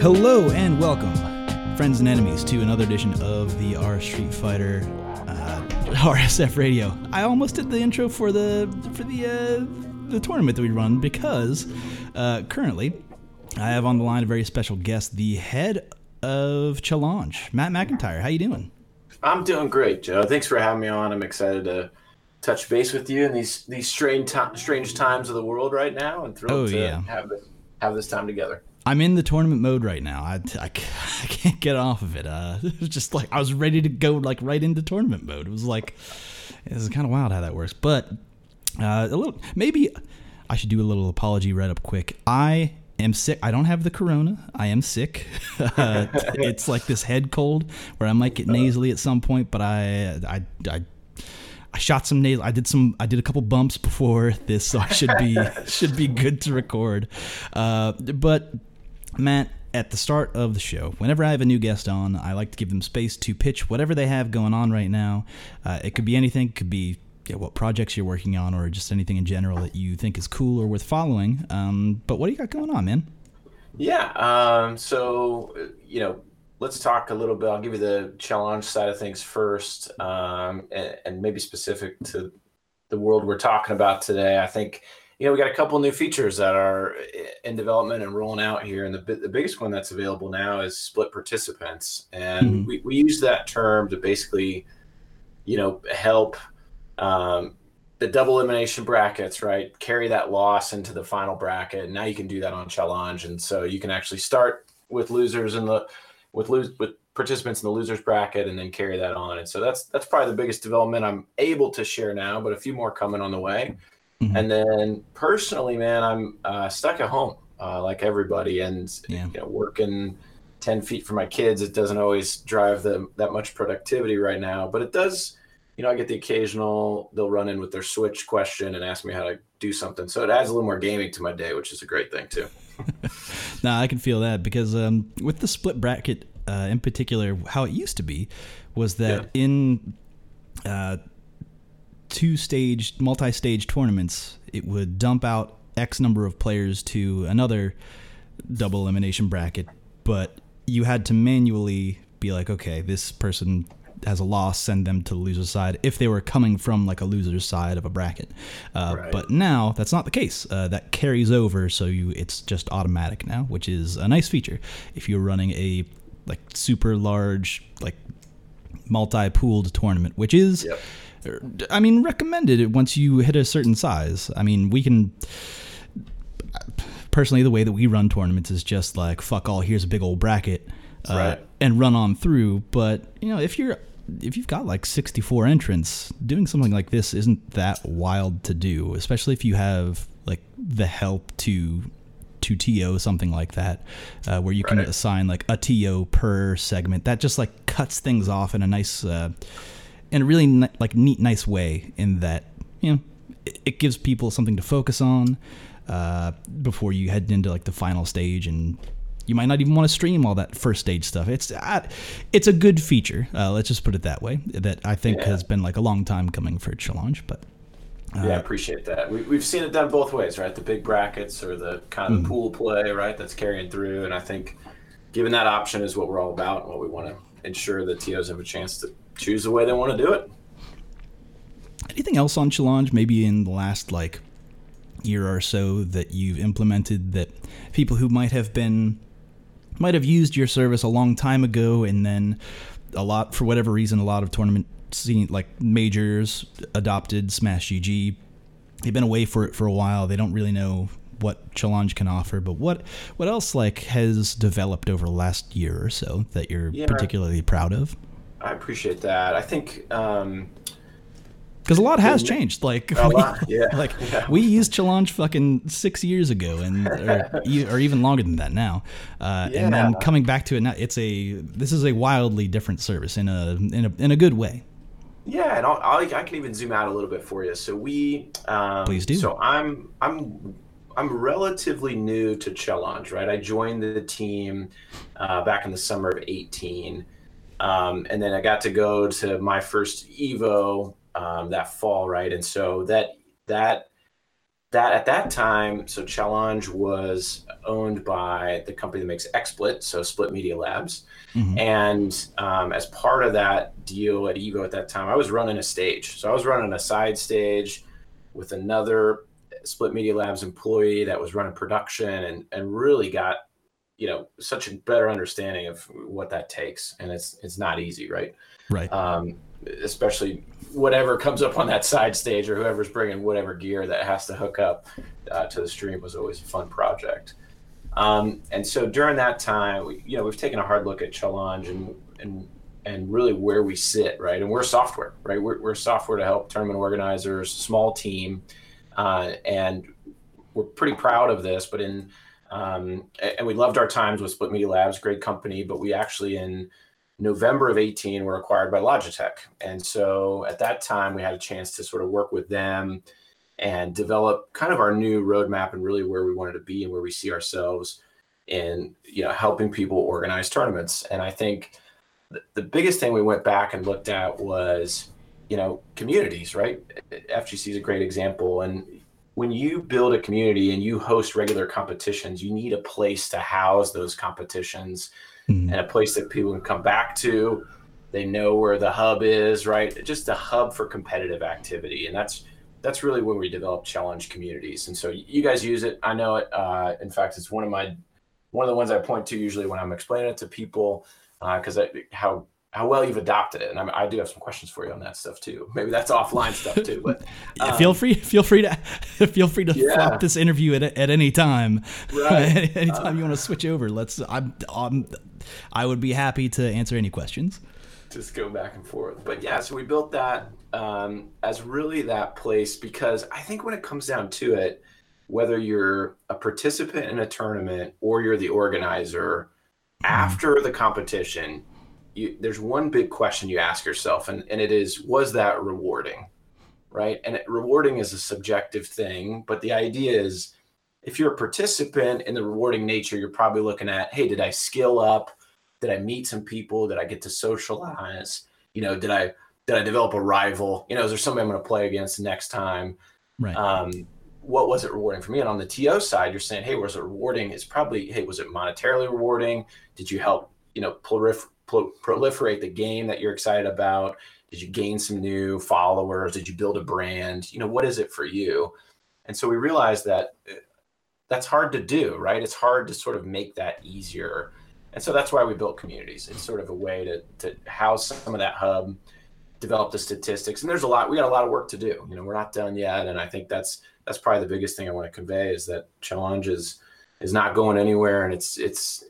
Hello and welcome, friends and enemies, to another edition of the Street Fighter r/SF radio. I almost did the intro for the tournament that we run because currently I have on the line a very special guest, the head of Challonge, Matt McIntyre. How you doing? I'm doing great, Joe. Thanks for having me on. I'm excited to touch base with you in these strange times of the world right now, and thrilled to have this time together. I'm in the tournament mode right now. I can't get off of it. It was just like I was ready to go like right into tournament mode. It was like, it's kind of wild how that works. But maybe I should do a little apology right up quick. I am sick. I don't have the corona. I am sick. It's like this head cold where I might get nasally at some point. But I shot some nails. I did a couple bumps before this, so I should be good to record. But Matt, at the start of the show, whenever I have a new guest on, I like to give them space to pitch whatever they have going on right now. It could be anything. It could be what projects you're working on, or just anything in general that you think is cool or worth following. But what do you got going on, man? Yeah. Let's talk a little bit. I'll give you the Challonge side of things first, and maybe specific to the world we're talking about today. I think, we got a couple new features that are in development and rolling out here. And the biggest one that's available now is split participants. And we use that term to basically, help the double elimination brackets, right? Carry that loss into the final bracket. And now you can do that on Challonge. And so you can actually start with losers in the with participants in the losers bracket, and then carry that on. And so that's probably the biggest development I'm able to share now, but a few more coming on the way. Mm-hmm. And then personally, man, I'm stuck at home like everybody, and working 10 feet from my kids, it doesn't always drive that much productivity right now, but it does. I get the occasional, they'll run in with their Switch question and ask me how to do something. So it adds a little more gaming to my day, which is a great thing too. I can feel that because with the split bracket in particular, how it used to be was that in two-stage, multi-stage tournaments, it would dump out X number of players to another double elimination bracket, but you had to manually be like, okay, this person has a loss, send them to the loser's side if they were coming from like a loser's side of a bracket. But now that's not the case. That carries over, so it's just automatic now, which is a nice feature. If you're running a like super large like multi-pooled tournament, which is recommended once you hit a certain size. Personally, the way that we run tournaments is just like, fuck all, here's a big old bracket and run on through. But if you've got like 64 entrants, doing something like this isn't that wild to do, especially if you have like the help to TO something like that, where you can assign like a TO per segment. That just like cuts things off in a nice, in a really nice way. In that, it gives people something to focus on before you head into like the final stage, and you might not even want to stream all that first stage stuff. It's a good feature. Let's just put it that way. That I think has been like a long time coming for Challonge, but I appreciate that. We've seen it done both ways, right? The big brackets or the kind of pool play, right? That's carrying through. And I think giving that option is what we're all about, and what we want to ensure that TOs have a chance to choose the way they want to do it. Anything else on Challonge, maybe in the last like year or so, that you've implemented that people who might have used your service a long time ago, and then for whatever reason, a lot of tournament scene, like majors adopted Smash GG. They've been away for a while. They don't really know what Challonge can offer, but what else like has developed over the last year or so that you're particularly proud of? I appreciate that. I think, because a lot has changed. Like, we used Challonge fucking 6 years ago, and or even longer than that now. And then coming back to it now, this is a wildly different service in a good way. Yeah, and I can even zoom out a little bit for you. So we please do. So I'm relatively new to Challonge, right? I joined the team back in the summer of 2018, and then I got to go to my first Evo that fall, right? And so that that at that time, so Challonge was owned by the company that makes XSplit, so Split Media Labs. Mm-hmm. And as part of that deal at Evo at that time, I was running a stage. So I was running a side stage with another Split Media Labs employee that was running production, and really got, you know, such a better understanding of what that takes. And it's not easy, right? Right. Especially whatever comes up on that side stage, or whoever's bringing whatever gear that has to hook up to the stream, was always a fun project. And so during that time, we, you know, we've taken a hard look at Challonge and really where we sit, right? And we're software, right? We're software to help tournament organizers, small team, and we're pretty proud of this. But in and we loved our times with Split Media Labs, great company, but we actually in November of 2018 were acquired by Logitech. And so at that time, we had a chance to sort of work with them and develop kind of our new roadmap and really where we wanted to be and where we see ourselves in, you know, helping people organize tournaments. And I think the biggest thing we went back and looked at was, you know, communities, right? FGC is a great example. And when you build a community and you host regular competitions, you need a place to house those competitions. Mm-hmm. And a place that people can come back to. They know where the hub is, right? Just a hub for competitive activity. And that's really when we develop Challonge communities. And so you guys use it. I know it. In fact, it's one of the ones I point to usually when I'm explaining it to people, because how well you've adopted it. And I do have some questions for you on that stuff too. Maybe that's offline stuff too. But feel free to flop this interview at any time. Right. Anytime you want to switch over, I would be happy to answer any questions. Just go back and forth. But yeah, so we built that as really that place, because I think when it comes down to it, whether you're a participant in a tournament or you're the organizer, after the competition, there's one big question you ask yourself, and it is, was that rewarding, right? And rewarding is a subjective thing, but the idea is, if you're a participant in the rewarding nature, you're probably looking at, hey, did I skill up? Did I meet some people? Did I get to socialize? You know, did I develop a rival? You know, is there somebody I'm going to play against next time? Right. What was it rewarding for me? And on the TO side, you're saying, hey, was it rewarding? It's probably, hey, was it monetarily rewarding? Did you help, you know, proliferate the game that you're excited about? Did you gain some new followers? Did you build a brand? You know, what is it for you? And so we realized that that's hard to do, right? It's hard to sort of make that easier. And so that's why we built communities. It's sort of a way to house some of that hub, develop the statistics. And we got a lot of work to do. You know, we're not done yet. And I think that's probably the biggest thing I want to convey, is that Challonge is not going anywhere. And it's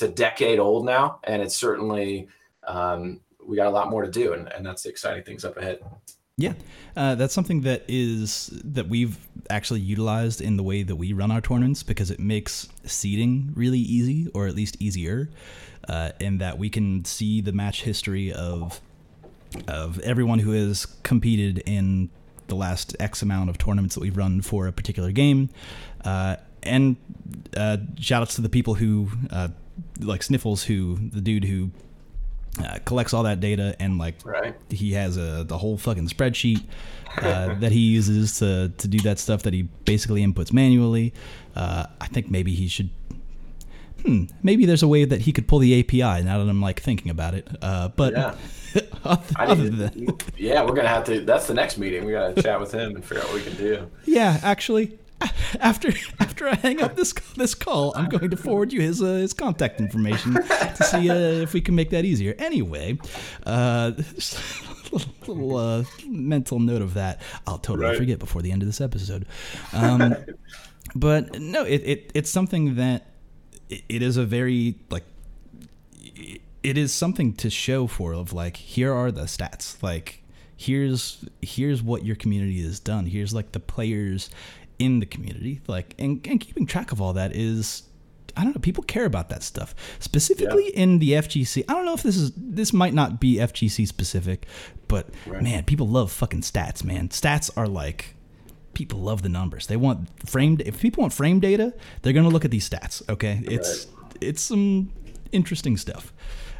a decade old now. And it's certainly, we got a lot more to do. And that's the exciting things up ahead. Yeah, that's something that we've actually utilized in the way that we run our tournaments, because it makes seeding really easy, or at least easier, in that we can see the match history of everyone who has competed in the last X amount of tournaments that we've run for a particular game. And shout outs to the people who, like Sniffles, the dude who collects all that data, and he has the whole fucking spreadsheet that he uses to do that stuff that he basically inputs manually. I think maybe he should. Maybe there's a way that he could pull the API, now that I'm thinking about it. But yeah. We're gonna have to. That's the next meeting. We gotta chat with him and figure out what we can do. Yeah, actually. After I hang up this call, I'm going to forward you his contact information to see if we can make that easier. Anyway, just a little mental note of that. I'll totally forget before the end of this episode. But no, it's something that it is a very it is something to show for, of here are the stats. Here's what your community has done. Here's the players in the community, and keeping track of all that is, I don't know, people care about that stuff specifically in the FGC. I don't know if this might not be FGC specific, but man, people love fucking stats, man. Stats are people love the numbers. They want framed. If people want frame data, they're going to look at these stats. Okay. It's some interesting stuff.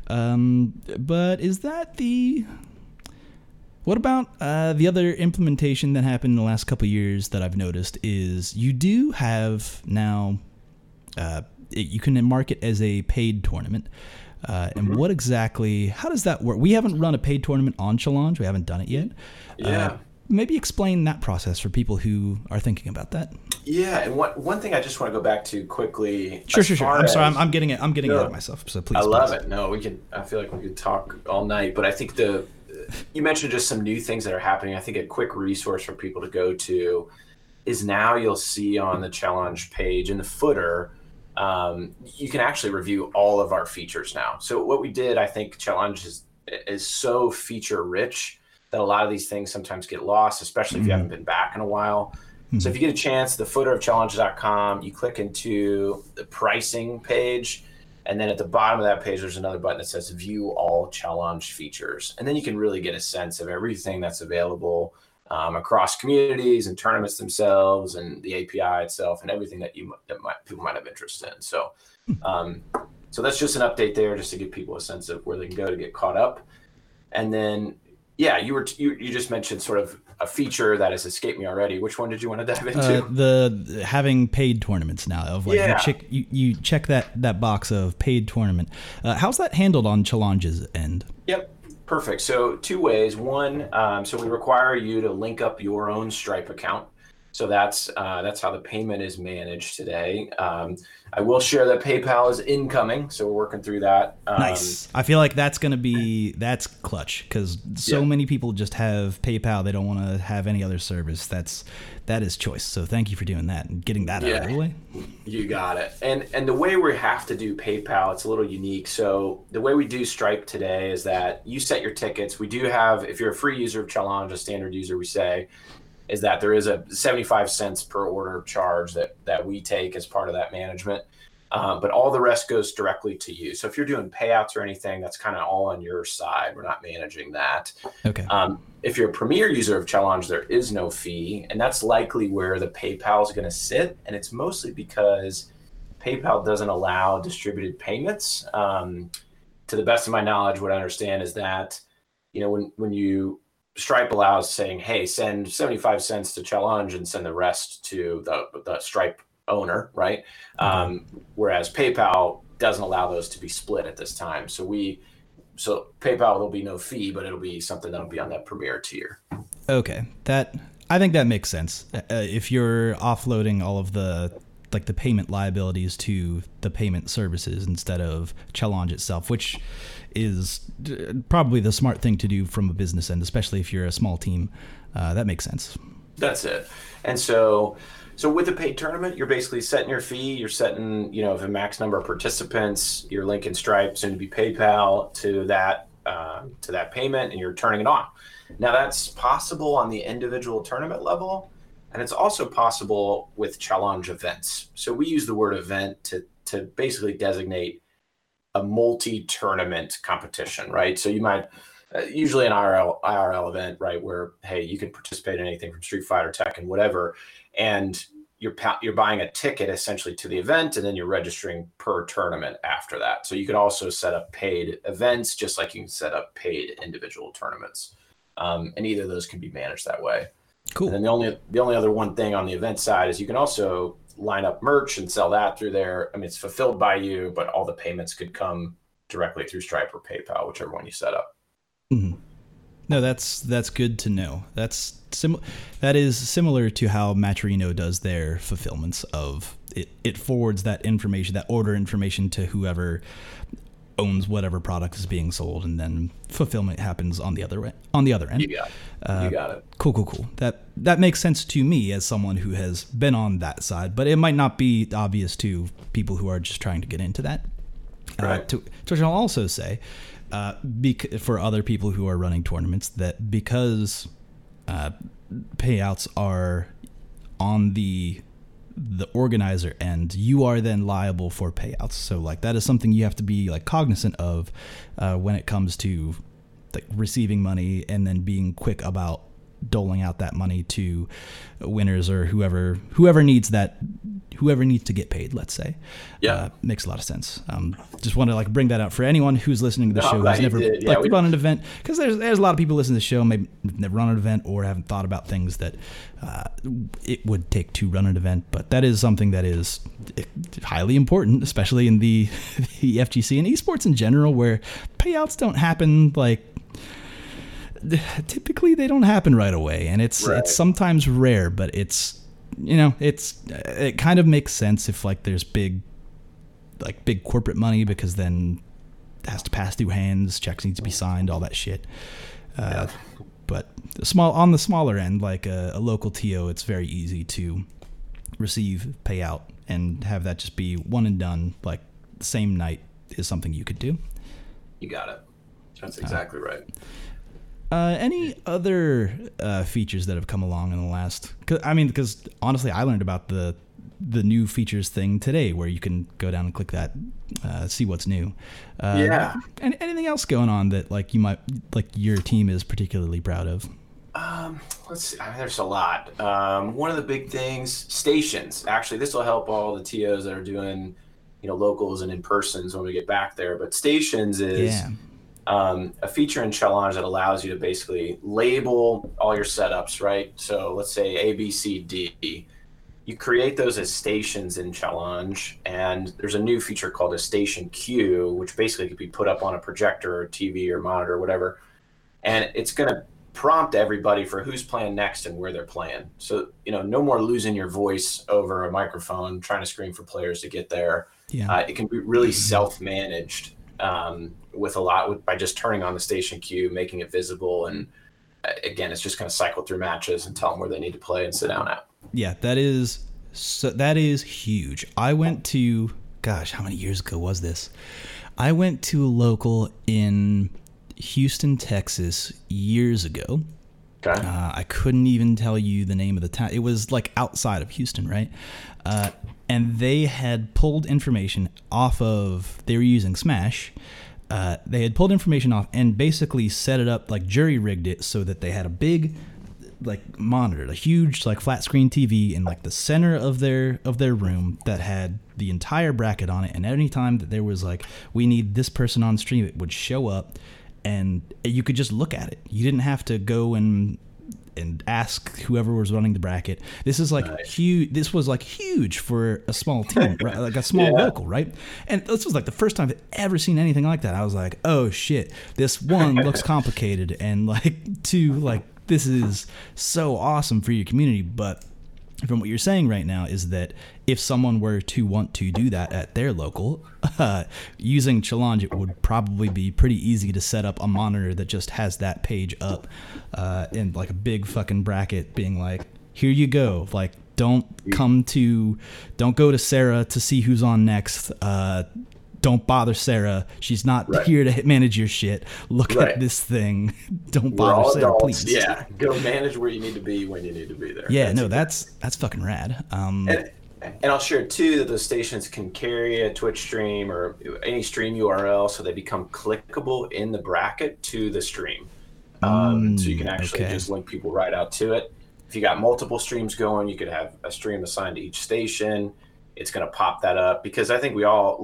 But is that the, What about the other implementation that happened in the last couple of years that I've noticed is you do have now, you can mark it as a paid tournament. And what exactly, how does that work? We haven't run a paid tournament on Challonge. We haven't done it yet. Yeah. Maybe explain that process for people who are thinking about that. Yeah, and one thing I just want to go back to quickly. Sure. I'm sorry, I'm getting ahead of myself. So please. I love it. No, we could. I feel like we could talk all night. But I think you mentioned just some new things that are happening. I think a quick resource for people to go to is now you'll see on the Challonge page in the footer, you can actually review all of our features now. So what we did, I think Challonge is so feature rich that a lot of these things sometimes get lost, especially if you haven't been back in a while. Mm-hmm. So if you get a chance, the footer of challonge.com, you click into the pricing page, and then at the bottom of that page, there's another button that says view all Challonge features. And then you can really get a sense of everything that's available across communities and tournaments themselves and the API itself and everything that people might have interest in. So, so that's just an update there just to give people a sense of where they can go to get caught up. And then, yeah, you just mentioned sort of a feature that has escaped me already. Which one did you want to dive into? The having paid tournaments now. Of like you check that box of paid tournament. How's that handled on Challonge's end? Yep, perfect. So two ways. One, so we require you to link up your own Stripe account. So that's how the payment is managed today. I will share that PayPal is incoming, so we're working through that. Nice. I feel like that's clutch because so many people just have PayPal. They don't want to have any other service. That is choice. So thank you for doing that and getting that out of the way. You got it. And the way we have to do PayPal, it's a little unique. So the way we do Stripe today is that you set your tickets. We do have, if you're a free user of Challonge, a standard user, we say, is that there is a 75 cents per order charge that we take as part of that management. But all the rest goes directly to you. So if you're doing payouts or anything, that's kind of all on your side. We're not managing that. Okay. If you're a premier user of Challonge, there is no fee. And that's likely where the PayPal is going to sit. And it's mostly because PayPal doesn't allow distributed payments. To the best of my knowledge, what I understand is that, you know, when you, Stripe allows saying, hey, send 75 cents to Challonge and send the rest to the Stripe owner, right? Whereas PayPal doesn't allow those to be split at this time. So PayPal will be no fee, but it'll be something that'll be on that premier tier. Okay. I think that makes sense. If you're offloading all of the payment liabilities to the payment services instead of Challonge itself, which is probably the smart thing to do from a business end, especially if you're a small team. That makes sense. That's it. And so with a paid tournament, you're basically setting your fee. You're setting, you know, the max number of participants, you're linking Stripe, soon to be PayPal, to that payment, and you're turning it on. Now that's possible on the individual tournament level. And it's also possible with Challonge events. So we use the word event to basically designate a multi-tournament competition, right? So you might, usually an IRL event, right, where, hey, you can participate in anything from Street Fighter, Tekken, whatever, and you're buying a ticket essentially to the event, and then you're registering per tournament after that. So you could also set up paid events, just like you can set up paid individual tournaments. And either of those can be managed that way. Cool. And then the only other one thing on the event side is you can also line up merch and sell that through there. I mean, it's fulfilled by you, but all the payments could come directly through Stripe or PayPal, whichever one you set up. Mm-hmm. No, that's good to know. That is similar to how Maturino does their fulfillments of it. It forwards that information, that order information, to whoever owns whatever product is being sold, and then fulfillment happens on the other way, on the other end. You got it. Cool. That makes sense to me as someone who has been on that side, but it might not be obvious to people who are just trying to get into that. Right. To which I'll also say, for other people who are running tournaments, that because payouts are on the organizer end, you are then liable for payouts. So like that is something you have to be like cognizant of when it comes to like receiving money and then being quick about doling out that money to winners or whoever needs that, whoever needs to get paid, let's say. Yeah. Makes a lot of sense. Just want to like bring that out for anyone who's listening to the show who's never run an event, because there's a lot of people listening to the show maybe never run an event or haven't thought about things that it would take to run an event. But that is something that is highly important, especially in the FGC and esports in general, where payouts don't happen like typically they don't happen right away, and it's sometimes rare, but it's, you know, it kind of makes sense if like there's big corporate money, because then it has to pass through hands, checks need to be signed, all that shit. But on the smaller end, like a local TO, it's very easy to receive payout and have that just be one and done, like the same night is something you could do. You got it. That's exactly right. Any other features that have come along in the last? Because honestly, I learned about the new features thing today, where you can go down and click that, see what's new. Yeah. And anything else going on that like you might like your team is particularly proud of? Let's see. There's a lot. One of the big things, stations. Actually, this will help all the TOs that are doing, locals and in persons when we get back there. But stations is. Yeah. A feature in Challonge that allows you to basically label all your setups, right? So let's say A, B, C, D. You create those as stations in Challonge, and there's a new feature called a station queue, which basically could be put up on a projector or TV or monitor or whatever. And it's going to prompt everybody for who's playing next and where they're playing. So, no more losing your voice over a microphone, trying to scream for players to get there. Yeah. It can be really self-managed. By just turning on the station queue, making it visible, and again, it's just going to cycle through matches and tell them where they need to play and sit down at. Yeah, that is huge. I went to, gosh, how many years ago was this? I went to a local in Houston, Texas, years ago. Okay. I couldn't even tell you the name of the town. It was like outside of Houston, right? And they had pulled information off of, they were using Smash. They had pulled information off and basically set it up, like jury rigged it so that they had a big like monitor, a huge like flat screen TV in like the center of their room that had the entire bracket on it. And any time that there was like, we need this person on stream, it would show up. And you could just look at it. You didn't have to go and ask whoever was running the bracket. This is like huge. This was like huge for a small team, right? Like a small local, right? And this was like the first time I've ever seen anything like that. I was like, oh shit, this one looks complicated, and like two, like this is so awesome for your community. But from what you're saying right now is that if someone were to want to do that at their local, using Challonge, it would probably be pretty easy to set up a monitor that just has that page up, and like a big fucking bracket being like, here you go. Like, don't go to Sarah to see who's on next. Don't bother Sarah. She's not here to manage your shit. Look at this thing. Don't bother Sarah, adults, please. Yeah, go manage where you need to be when you need to be there. Yeah, that's fucking rad. And I'll share too that those stations can carry a Twitch stream or any stream URL, so they become clickable in the bracket to the stream. So you can actually just link people right out to it. If you got multiple streams going, you could have a stream assigned to each station. It's going to pop that up, because I think we all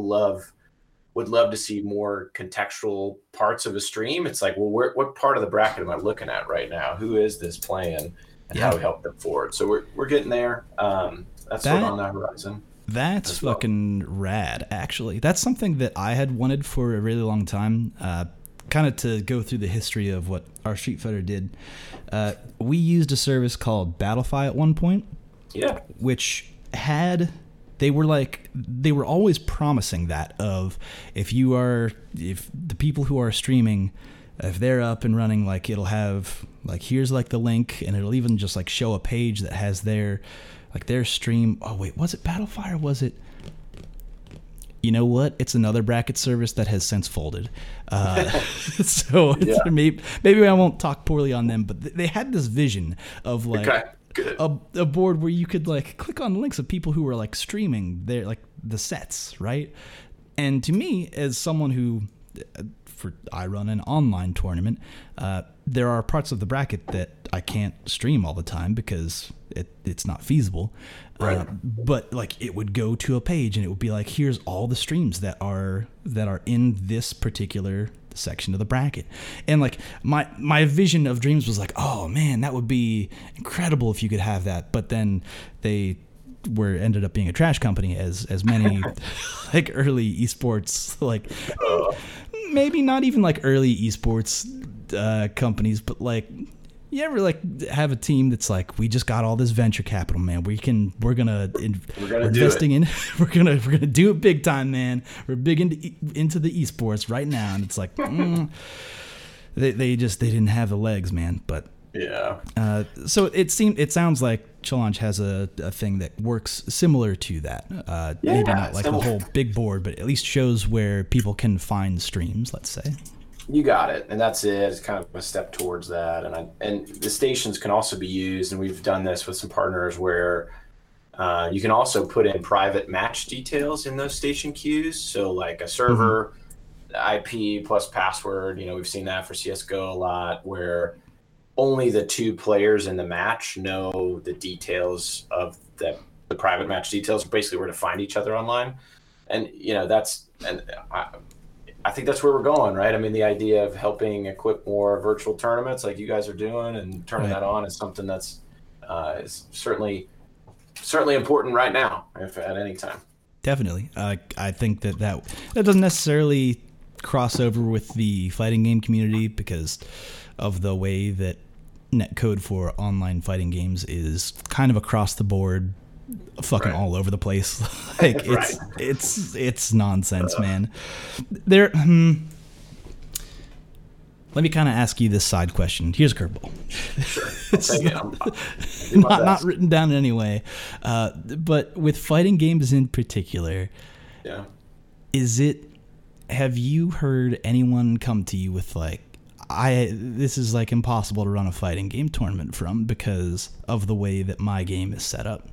would love to see more contextual parts of a stream. It's like, well, what part of the bracket am I looking at right now? Who is this playing, and how do we help them forward? So we're getting there. That's on the horizon. That's fucking rad, actually. That's something that I had wanted for a really long time, kind of to go through the history of what our Street Fighter did. We used a service called Battlefy at one point, which had... They were always promising that of if the people who are streaming, if they're up and running, like it'll have like, here's like the link, and it'll even just like show a page that has their stream. Oh wait, was it Battlefy or was it? You know what? It's another bracket service that has since folded. Maybe I won't talk poorly on them, but they had this vision of like. Okay. A board where you could like click on links of people who were like streaming their like the sets, right? And to me, as someone who I run an online tournament, there are parts of the bracket that I can't stream all the time because it's not feasible. Right. But like it would go to a page and it would be like, here's all the streams that are in this particular section of the bracket. And like my vision of dreams was like, oh man, that would be incredible if you could have that. But then they ended up being a trash company, as many like early esports, like maybe not even like early esports companies, but like, you ever like have a team that's like, we just got all this venture capital, man. We're gonna do it big time, man. We're big into the esports right now, and it's like they didn't have the legs, man. But yeah. So it sounds like Challonge has a thing that works similar to that. Maybe not like the whole big board, but at least shows where people can find streams. Let's say. You got it, and that's it. It's kind of a step towards that, and the stations can also be used, and we've done this with some partners where you can also put in private match details in those station queues. So like a server IP plus password. You know, we've seen that for CSGO a lot, where only the two players in the match know the details of the private match details, basically where to find each other online, and you know I think that's where we're going, right? I mean, the idea of helping equip more virtual tournaments like you guys are doing and turning that on is something that's is certainly important right now, if at any time. Definitely. I think that doesn't necessarily cross over with the fighting game community because of the way that netcode for online fighting games is kind of across the board, fucking all over the place. Like it's nonsense, man. Let me kind of ask you this side question. Here's a curveball. Sure. It's not written down in any way. But with fighting games in particular, yeah. Have you heard anyone come to you with like, this is like impossible to run a fighting game tournament from because of the way that my game is set up?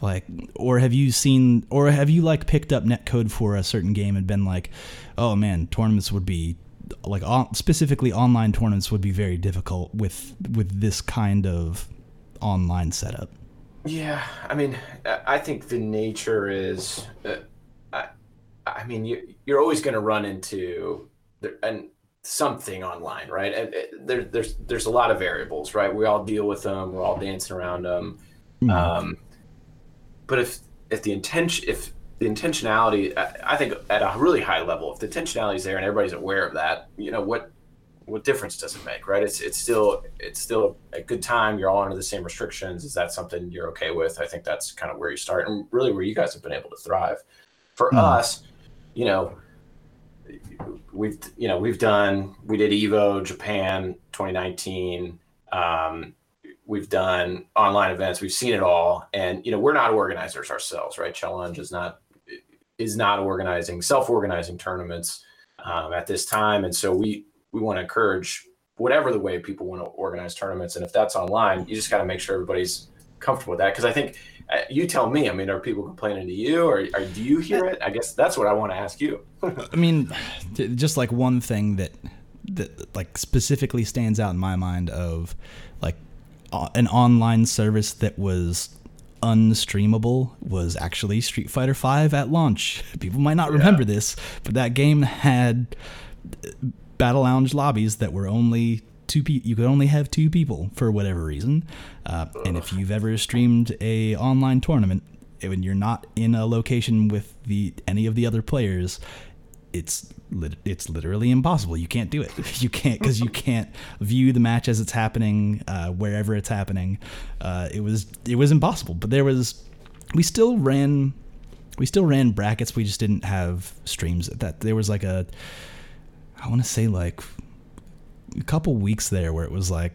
Like, have you like picked up netcode for a certain game and been like, oh man, tournaments would be like, specifically online tournaments would be very difficult with this kind of online setup? Yeah. I mean, I think the nature is, I mean, you're always going to run into something online, right? And there's a lot of variables, right? We all deal with them. We're all dancing around them. Mm-hmm. But if the intentionality, I think at a really high level, if the intentionality is there and everybody's aware of that, you know, what difference does it make, right? It's still a good time. You're all under the same restrictions. Is that something you're okay with? I think that's kind of where you start and really where you guys have been able to thrive. For us, you know, we did Evo Japan 2019. We've done online events. We've seen it all, and you know we're not organizers ourselves, right? Challonge is not organizing, self-organizing tournaments at this time, and so we want to encourage whatever the way people want to organize tournaments. And if that's online, you just got to make sure everybody's comfortable with that. Because I think you tell me. I mean, are people complaining to you, or do you hear it? I guess that's what I want to ask you. I mean, just like one thing that like specifically stands out in my mind of like. An online service that was unstreamable was actually Street Fighter V at launch. People might not remember this, but that game had battle lounge lobbies that were only two people. You could only have two people for whatever reason. And if you've ever streamed a online tournament, when you're not in a location with any of the other players, it's literally impossible. You can't do it. You can't, because you can't view the match as it's happening, wherever it's happening. It was impossible. But we still ran brackets. We just didn't have streams. That there was like I want to say like a couple weeks there where it was like,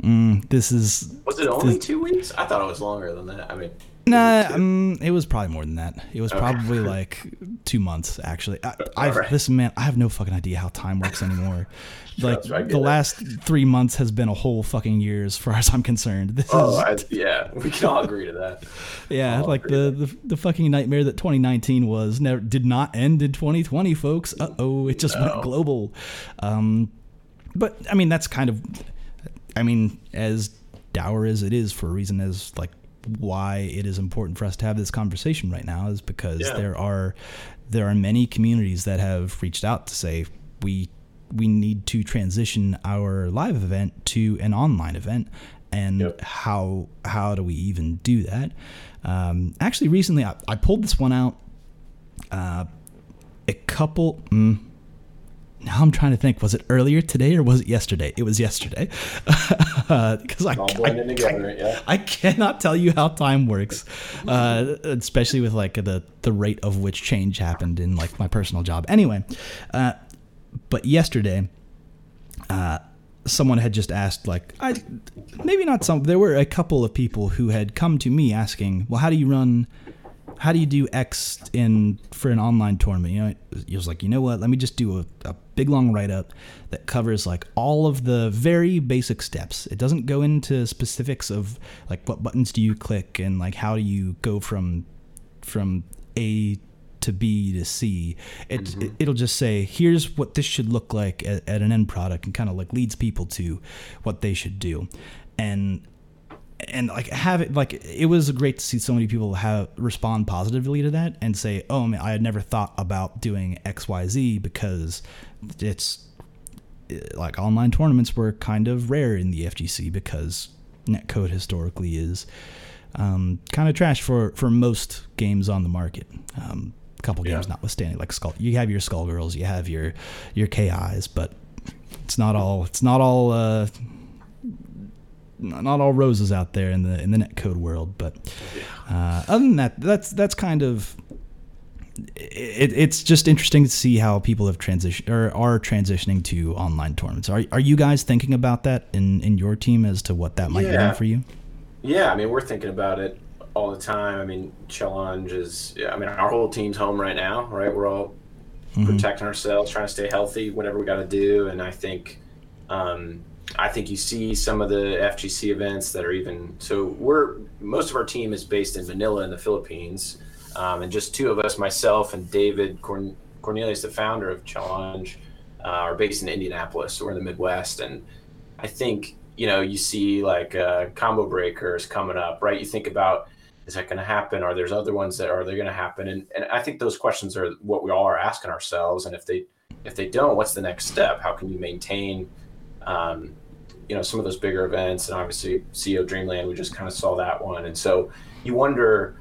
this is. Was it only 2 weeks? I thought it was longer than that. I mean. Nah, it was probably more than that. It was probably like 2 months, actually. Listen, man, I have no fucking idea how time works anymore. Like the last 3 months has been a whole fucking year as far as I'm concerned. We can all agree to that. Yeah, like the fucking nightmare that 2019 was did not end in 2020, folks. It just went global. But I mean, that's kind of. I mean, as dour as it is for a reason, as like why it is important for us to have this conversation right now is because there are many communities that have reached out to say we need to transition our live event to an online event, and how do we even do that? Actually, recently I pulled this one out. Now I'm trying to think, was it earlier today or was it yesterday? It was yesterday. Because I cannot tell you how time works, especially with like the rate of which change happened in like my personal job. Anyway, but yesterday, someone had just asked, like, there were a couple of people who had come to me asking, well, how do you do X for an online tournament? You know, it was like, you know what? Let me just do a big long write-up that covers like all of the very basic steps. It doesn't go into specifics of like what buttons do you click and like how do you go from A to B to C. It'll just say, here's what this should look like at an end product, and kind of like leads people to what they should do. And like it was great to see so many people respond positively to that and say, oh man, I had never thought about doing XYZ, because it's like online tournaments were kind of rare in the FGC because netcode historically is kind of trash for most games on the market. A couple games notwithstanding, like you have your Skullgirls, you have your KIs, but it's not all roses out there in the netcode world, but other than that, that's kind of it. It's just interesting to see how people have transitioned or are transitioning to online tournaments. Are you guys thinking about that in your team as to what that might mean for you? Yeah, I mean, we're thinking about it all the time. I mean, Challonge is. I mean, our whole team's home right now, right? We're all protecting ourselves, trying to stay healthy, whatever we got to do, and I think you see some of the FGC events that are even so. Most of our team is based in Manila in the Philippines, and just two of us, myself and David Cornelius, the founder of Challonge, are based in Indianapolis. So we're in the Midwest, and I think you see like Combo Breakers coming up, right? You think about, is that going to happen? Are there's other ones that are they going to happen? And I think those questions are what we all are asking ourselves. And if they don't, what's the next step? How can you maintain some of those bigger events? And obviously CEO Dreamland, we just kind of saw that one. And so you wonder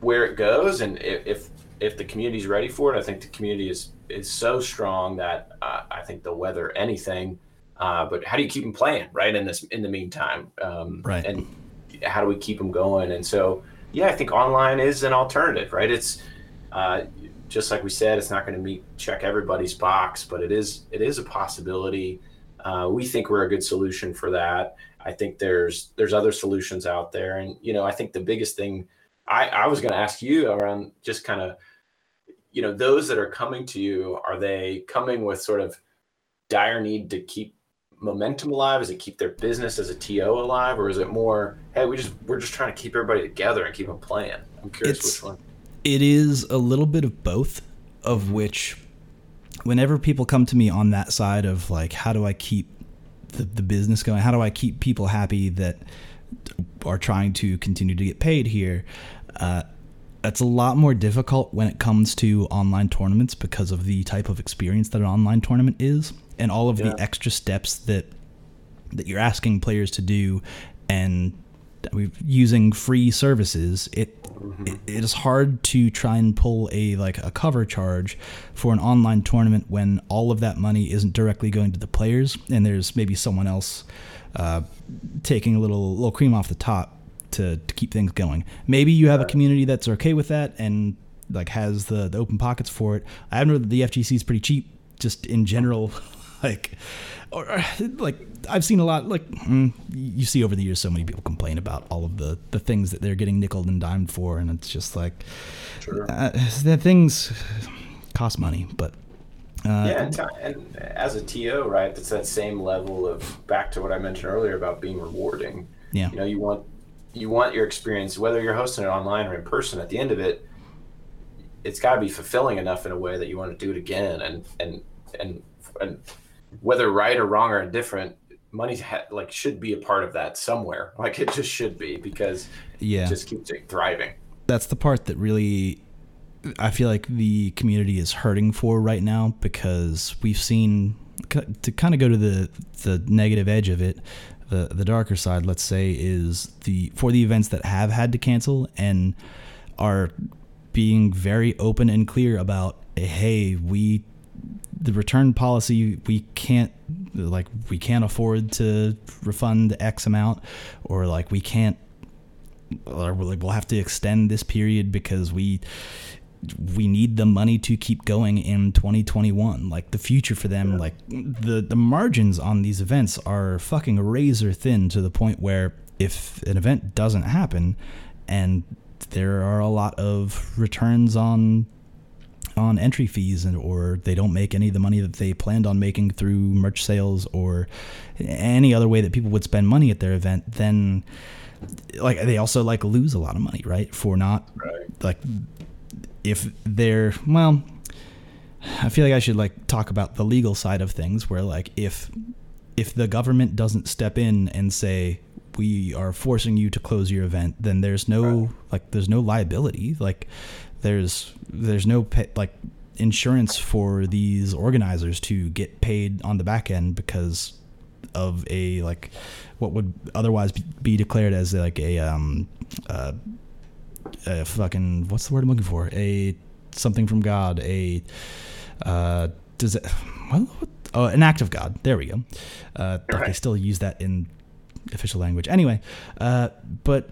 where it goes and if the community's ready for it. I think the community is so strong that I think they'll weather anything. But how do you keep them playing, right, in the meantime? Right. And how do we keep them going? And so, yeah, I think online is an alternative, right? It's just like we said, it's not going to check everybody's box, but it is a possibility. We think we're a good solution for that. I think there's other solutions out there. And, I think the biggest thing I was going to ask you around just kind of, those that are coming to you, are they coming with sort of dire need to keep momentum alive? Is it keep their business as a TO alive? Or is it more, hey, we're just trying to keep everybody together and keep them playing? I'm curious which one. It is a little bit of both, of which whenever people come to me on that side of like, how do I keep the business going? How do I keep people happy that are trying to continue to get paid here? That's a lot more difficult when it comes to online tournaments because of the type of experience that an online tournament is and all of the extra steps that you're asking players to do. And using free services, it is hard to try and pull a cover charge for an online tournament when all of that money isn't directly going to the players and there's maybe someone else taking a little cream off the top to keep things going. Maybe you have a community that's okay with that and like has the open pockets for it. I know that the FGC is pretty cheap just in general. I've seen a lot, you see over the years, so many people complain about all of the things that they're getting nickeled and dimed for. And it's just like, the things cost money, but. And as a TO, right, that's that same level of back to what I mentioned earlier about being rewarding. Yeah. You want your experience, whether you're hosting it online or in person, at the end of it, it's gotta be fulfilling enough in a way that you want to do it again. And whether right or wrong or indifferent, money's like should be a part of that somewhere. Like it just should be, because it just keeps it thriving. That's the part that really I feel like the community is hurting for right now, because we've seen, to kind of go to the negative edge of it, the darker side, let's say, is for the events that have had to cancel and are being very open and clear about, hey, the return policy, we can't afford to refund X amount, or like we can't, or like we'll have to extend this period because we need the money to keep going in 2021. Like the future for them, like the margins on these events are fucking razor thin, to the point where if an event doesn't happen, and there are a lot of returns on entry fees, and or they don't make any of the money that they planned on making through merch sales or any other way that people would spend money at their event, then like they also like lose a lot of money, right? For not like, if they're, well, I feel like I should like talk about the legal side of things, where like if the government doesn't step in and say, we are forcing you to close your event, then there's no like there's no liability, like there's no like insurance for these organizers to get paid on the back end because of a like what would otherwise be declared as like a fucking, what's the word I'm looking for, a something from God, a does it, well, what, oh, an act of God, there we go, like they still use that in official language anyway, but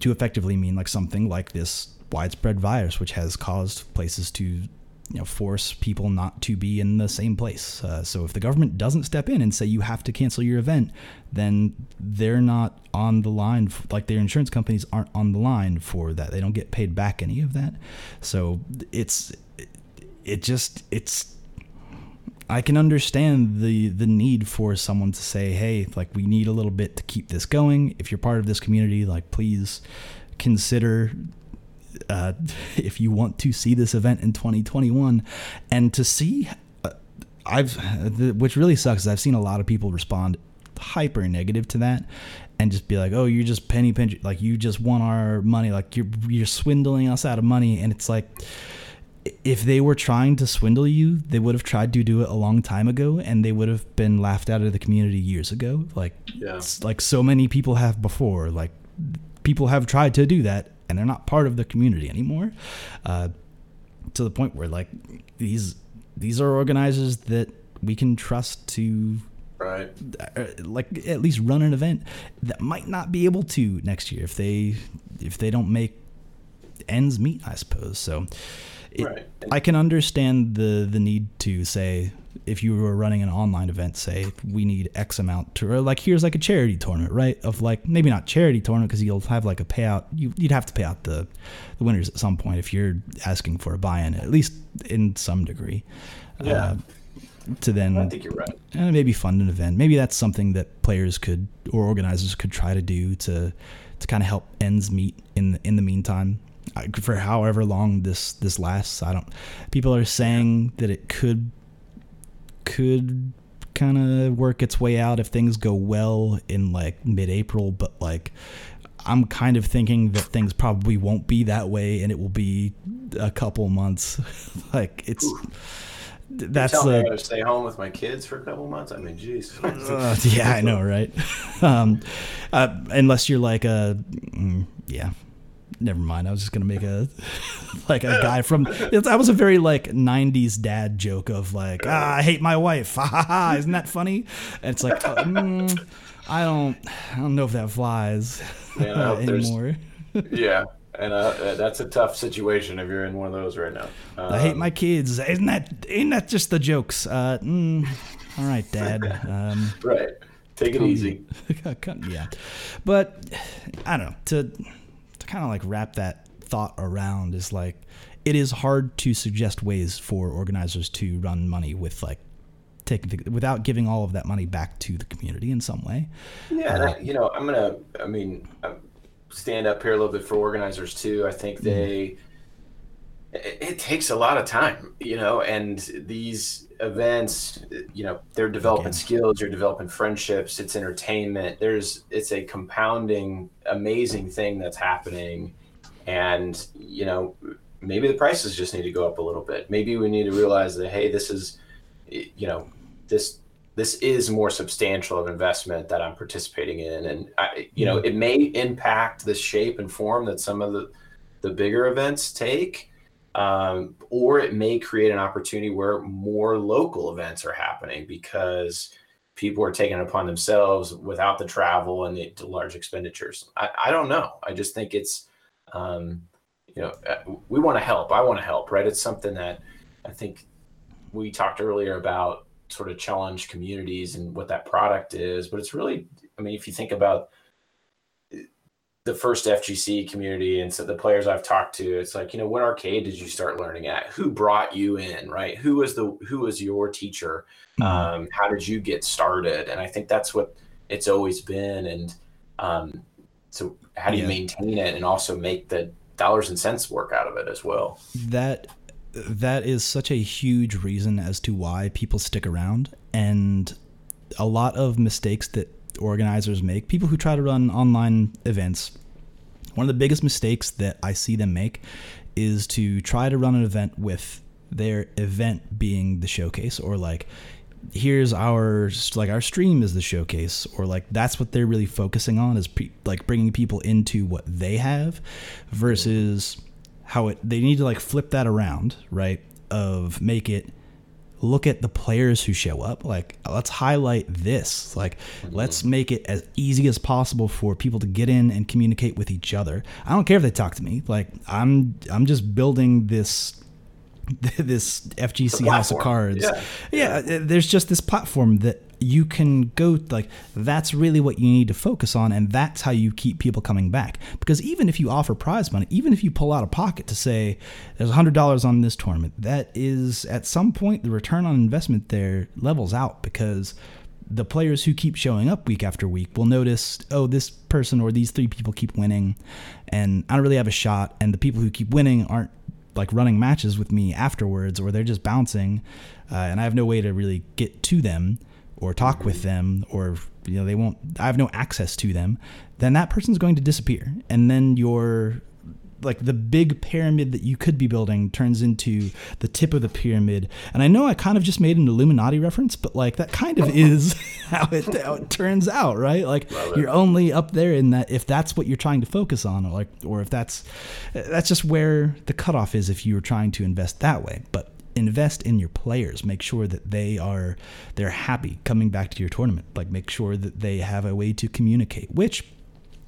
to effectively mean like something like this widespread virus, which has caused places to, you know, force people not to be in the same place. So if the government doesn't step in and say you have to cancel your event, then they're not on the line, like their insurance companies aren't on the line for that. They don't get paid back any of that. So it's I can understand the need for someone to say, hey, like we need a little bit to keep this going. If you're part of this community, like please consider, if you want to see this event in 2021, and to see, which really sucks is I've seen a lot of people respond hyper negative to that and just be like, oh, you're just penny pinching, like you just want our money, like you're swindling us out of money. And it's like, if they were trying to swindle you, they would have tried to do it a long time ago, and they would have been laughed out of the community years ago. Like, like so many people have before, like people have tried to do that, and they're not part of the community anymore, to the point where like these are organizers that we can trust to like at least run an event that might not be able to next year if they don't make ends meet, I suppose. So I can understand the need to say, if you were running an online event, say we need X amount to, or like here's like a charity tournament, right? Of like, maybe not charity tournament, because you'll have like a payout. You'd have to pay out the winners at some point if you're asking for a buy-in, at least in some degree. To then, I think you're right. And maybe fund an event. Maybe that's something that players could, or organizers could try to do to kind of help ends meet in the meantime. For however long this lasts, people are saying that it could kind of work its way out if things go well in like mid-April, but like I'm kind of thinking that things probably won't be that way, and it will be a couple months. Like it's that's like, I gotta stay home with my kids for a couple months. I mean, geez. Yeah, I know, right? Unless you're like never mind. I was just gonna make a like a guy from. That was a very like '90s dad joke of like, I hate my wife. Isn't that funny? And it's like, I don't know if that flies anymore. And that's a tough situation if you're in one of those right now. I hate my kids. Isn't that just the jokes? All right, Dad. Take it easy. But I don't know to kind of like wrap that thought around is like, it is hard to suggest ways for organizers to run money with like without giving all of that money back to the community in some way. I'm gonna stand up here a little bit for organizers too. I think they It takes a lot of time, you know, and these events, you know, they're developing skills, you're developing friendships, it's entertainment. It's a compounding, amazing thing that's happening. And, you know, maybe the prices just need to go up a little bit. Maybe we need to realize that, hey, this is, you know, this is more substantial of investment that I'm participating in. And, you know, it may impact the shape and form that some of the bigger events take, or it may create an opportunity where more local events are happening because people are taking it upon themselves without the travel and the large expenditures. I don't know. I just think it's, you know, we want to help. I want to help, right? It's something that I think we talked earlier about sort of Challonge communities and what that product is, but it's really, I mean, if you think about the first FGC community and so the players I've talked to, it's like, you know, what arcade did you start learning at? Who brought you in, right? Who was your teacher? How did you get started? And I think that's what it's always been. And so how do you maintain it and also make the dollars and cents work out of it as well? That is such a huge reason as to why people stick around. And a lot of mistakes that organizers make, people who try to run online events, one of the biggest mistakes that I see them make is to try to run an event with their event being the showcase, or like, here's our stream is the showcase, or like that's what they're really focusing on is like bringing people into what they have versus how they need to like flip that around, right? Of make it look at the players who show up. Like, let's highlight this. Like, let's make it as easy as possible for people to get in and communicate with each other. I don't care if they talk to me. Like, I'm just building this FGC house of cards. Yeah, there's just this platform that you can go, like, that's really what you need to focus on, and that's how you keep people coming back. Because even if you offer prize money, even if you pull out a pocket to say there's $100 on this tournament, that is at some point the return on investment there levels out, because the players who keep showing up week after week will notice, oh, this person or these three people keep winning and I don't really have a shot, and the people who keep winning aren't like running matches with me afterwards, or they're just bouncing and I have no way to really get to them or talk with them, or, you know, I have no access to them, then that person's going to disappear. And then the big pyramid that you could be building turns into the tip of the pyramid. And I know I kind of just made an Illuminati reference, but like that kind of is how it turns out, right? Like, you're only up there in that if that's what you're trying to focus on, or if that's just where the cutoff is if you were trying to invest that way. But invest in your players, make sure that they're happy coming back to your tournament, like make sure that they have a way to communicate, which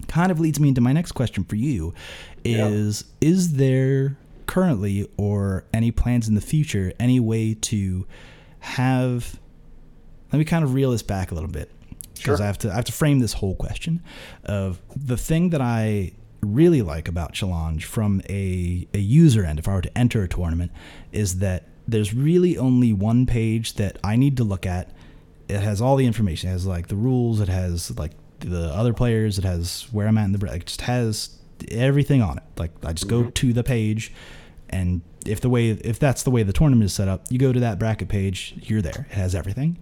kind of leads me into my next question for you is, is there currently or any plans in the future, any way to have, let me kind of reel this back a little bit, because I have to frame this whole question of the thing that I really like about Challonge from a user end, if I were to enter a tournament, is that there's really only one page that I need to look at. It has all the information. It has like the rules. It has like the other players. It has where I'm at in the break. It just has everything on it. Like, I just go to the page, and if that's the way the tournament is set up, you go to that bracket page, you're there. It has everything.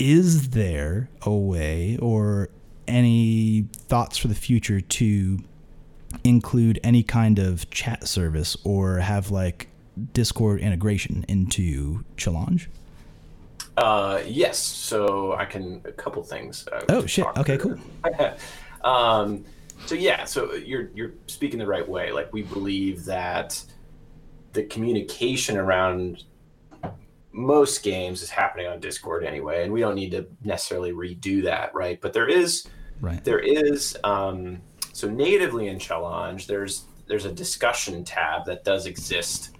Is there a way, or any thoughts for the future, to include any kind of chat service or have like Discord integration into Challonge? Yes. So a couple things. Oh shit. Okay, cool. So you're speaking the right way. Like, we believe that the communication around most games is happening on Discord anyway, and we don't need to necessarily redo that, right? But there is so natively in Challonge, there's a discussion tab that does exist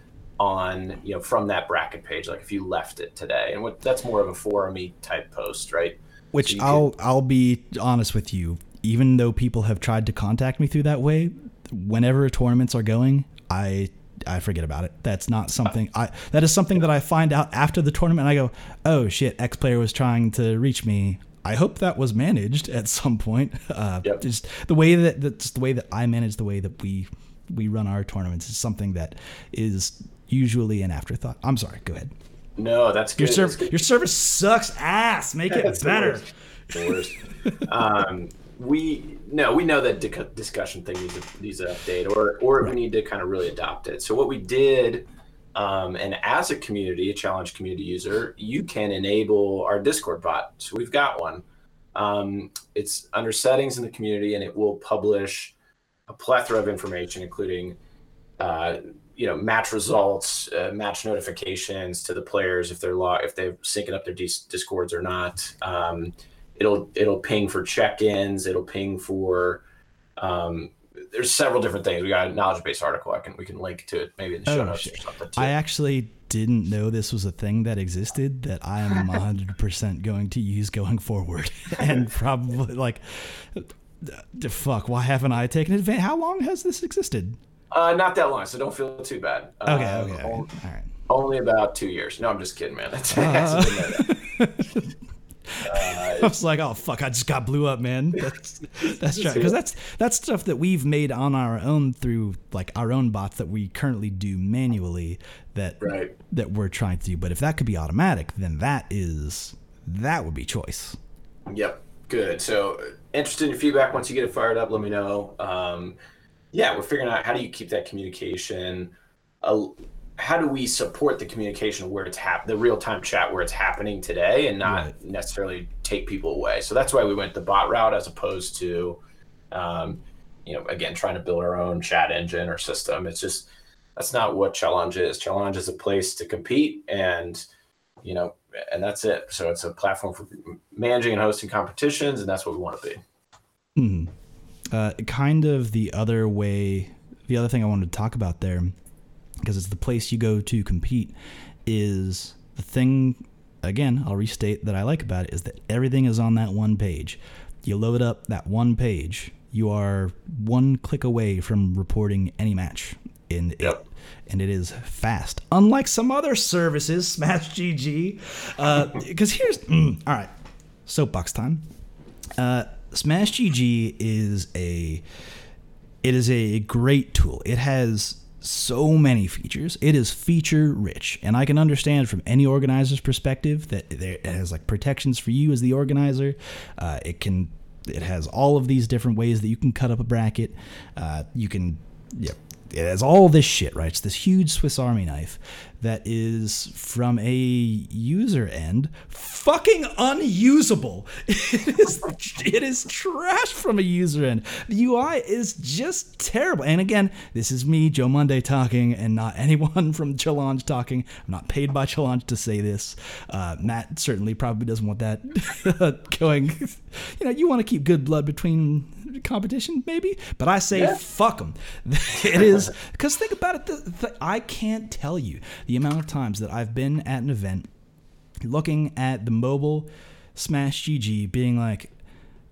on, you know, from that bracket page, like if you left it today, and that's more of a forum-y type post, right? Which so I'll be honest with you, even though people have tried to contact me through that way, whenever tournaments are going, I forget about it. That's not something that is something that I find out after the tournament. I go, oh shit, X player was trying to reach me. I hope that was managed at some point. Just the way that I manage the way that we we run our tournaments is something that is usually an afterthought. I'm sorry. Go ahead. No, that's good. Your service sucks ass. Make it better. The worst. We know that discussion thing needs an update, or we need to kind of really adopt it. So what we did, and as a community, a Challonge community user, you can enable our Discord bot. So we've got one. It's under settings in the community, and it will publish a plethora of information, including match results, match notifications to the players if they're if they're syncing up their Discords or not. It'll ping for check-ins. It'll ping for there's several different things. We got a knowledge-based article. We can link to it maybe in the show notes or something too. I actually didn't know this was a thing that existed that I am 100% going to use going forward, and probably fuck. Why haven't I taken advantage? How long has this existed? Not that long, so don't feel too bad. Okay. All right. Only about 2 years. No, I'm just kidding, man. I was like, oh fuck, I just got blew up, man. That's true, because that's stuff that we've made on our own through our own bots that we currently do manually that we're trying to do. But if that could be automatic, then that would be choice. Yep, good. So interested in your feedback. Once you get it fired up, let me know. We're figuring out how do you keep that communication. How do we support the communication where it's the real-time chat where it's happening today, and not necessarily take people away? So that's why we went the bot route as opposed to, again, trying to build our own chat engine or system. It's just that's not what Challonge is. Challonge is a place to compete, and that's it. So it's a platform for managing and hosting competitions, and that's what we want to be. Mm-hmm. Kind of the other thing I wanted to talk about there, because it's the place you go to compete, is the thing, again, I'll restate, that I like about it is that everything is on that one page. You load up that one page. You are one click away from reporting any match. And it is fast. Unlike some other services, Smash GG. Because here's... all right. Soapbox time. Smash GG is a great tool. It has... so many features. It is feature rich, and I can understand from any organizer's perspective that it has protections for you as the organizer. It has all of these different ways that you can cut up a bracket. It has all this shit, right? It's this huge Swiss Army knife that is, from a user end, fucking unusable. It is trash from a user end. The UI is just terrible. And again, this is me, Joe Monday, talking, and not anyone from Challonge talking. I'm not paid by Challonge to say this. Matt certainly probably doesn't want that going. You want to keep good blood between competition, maybe, but I say fuck them. It is, because think about it, I can't tell you the amount of times that I've been at an event looking at the mobile Smash GG being like,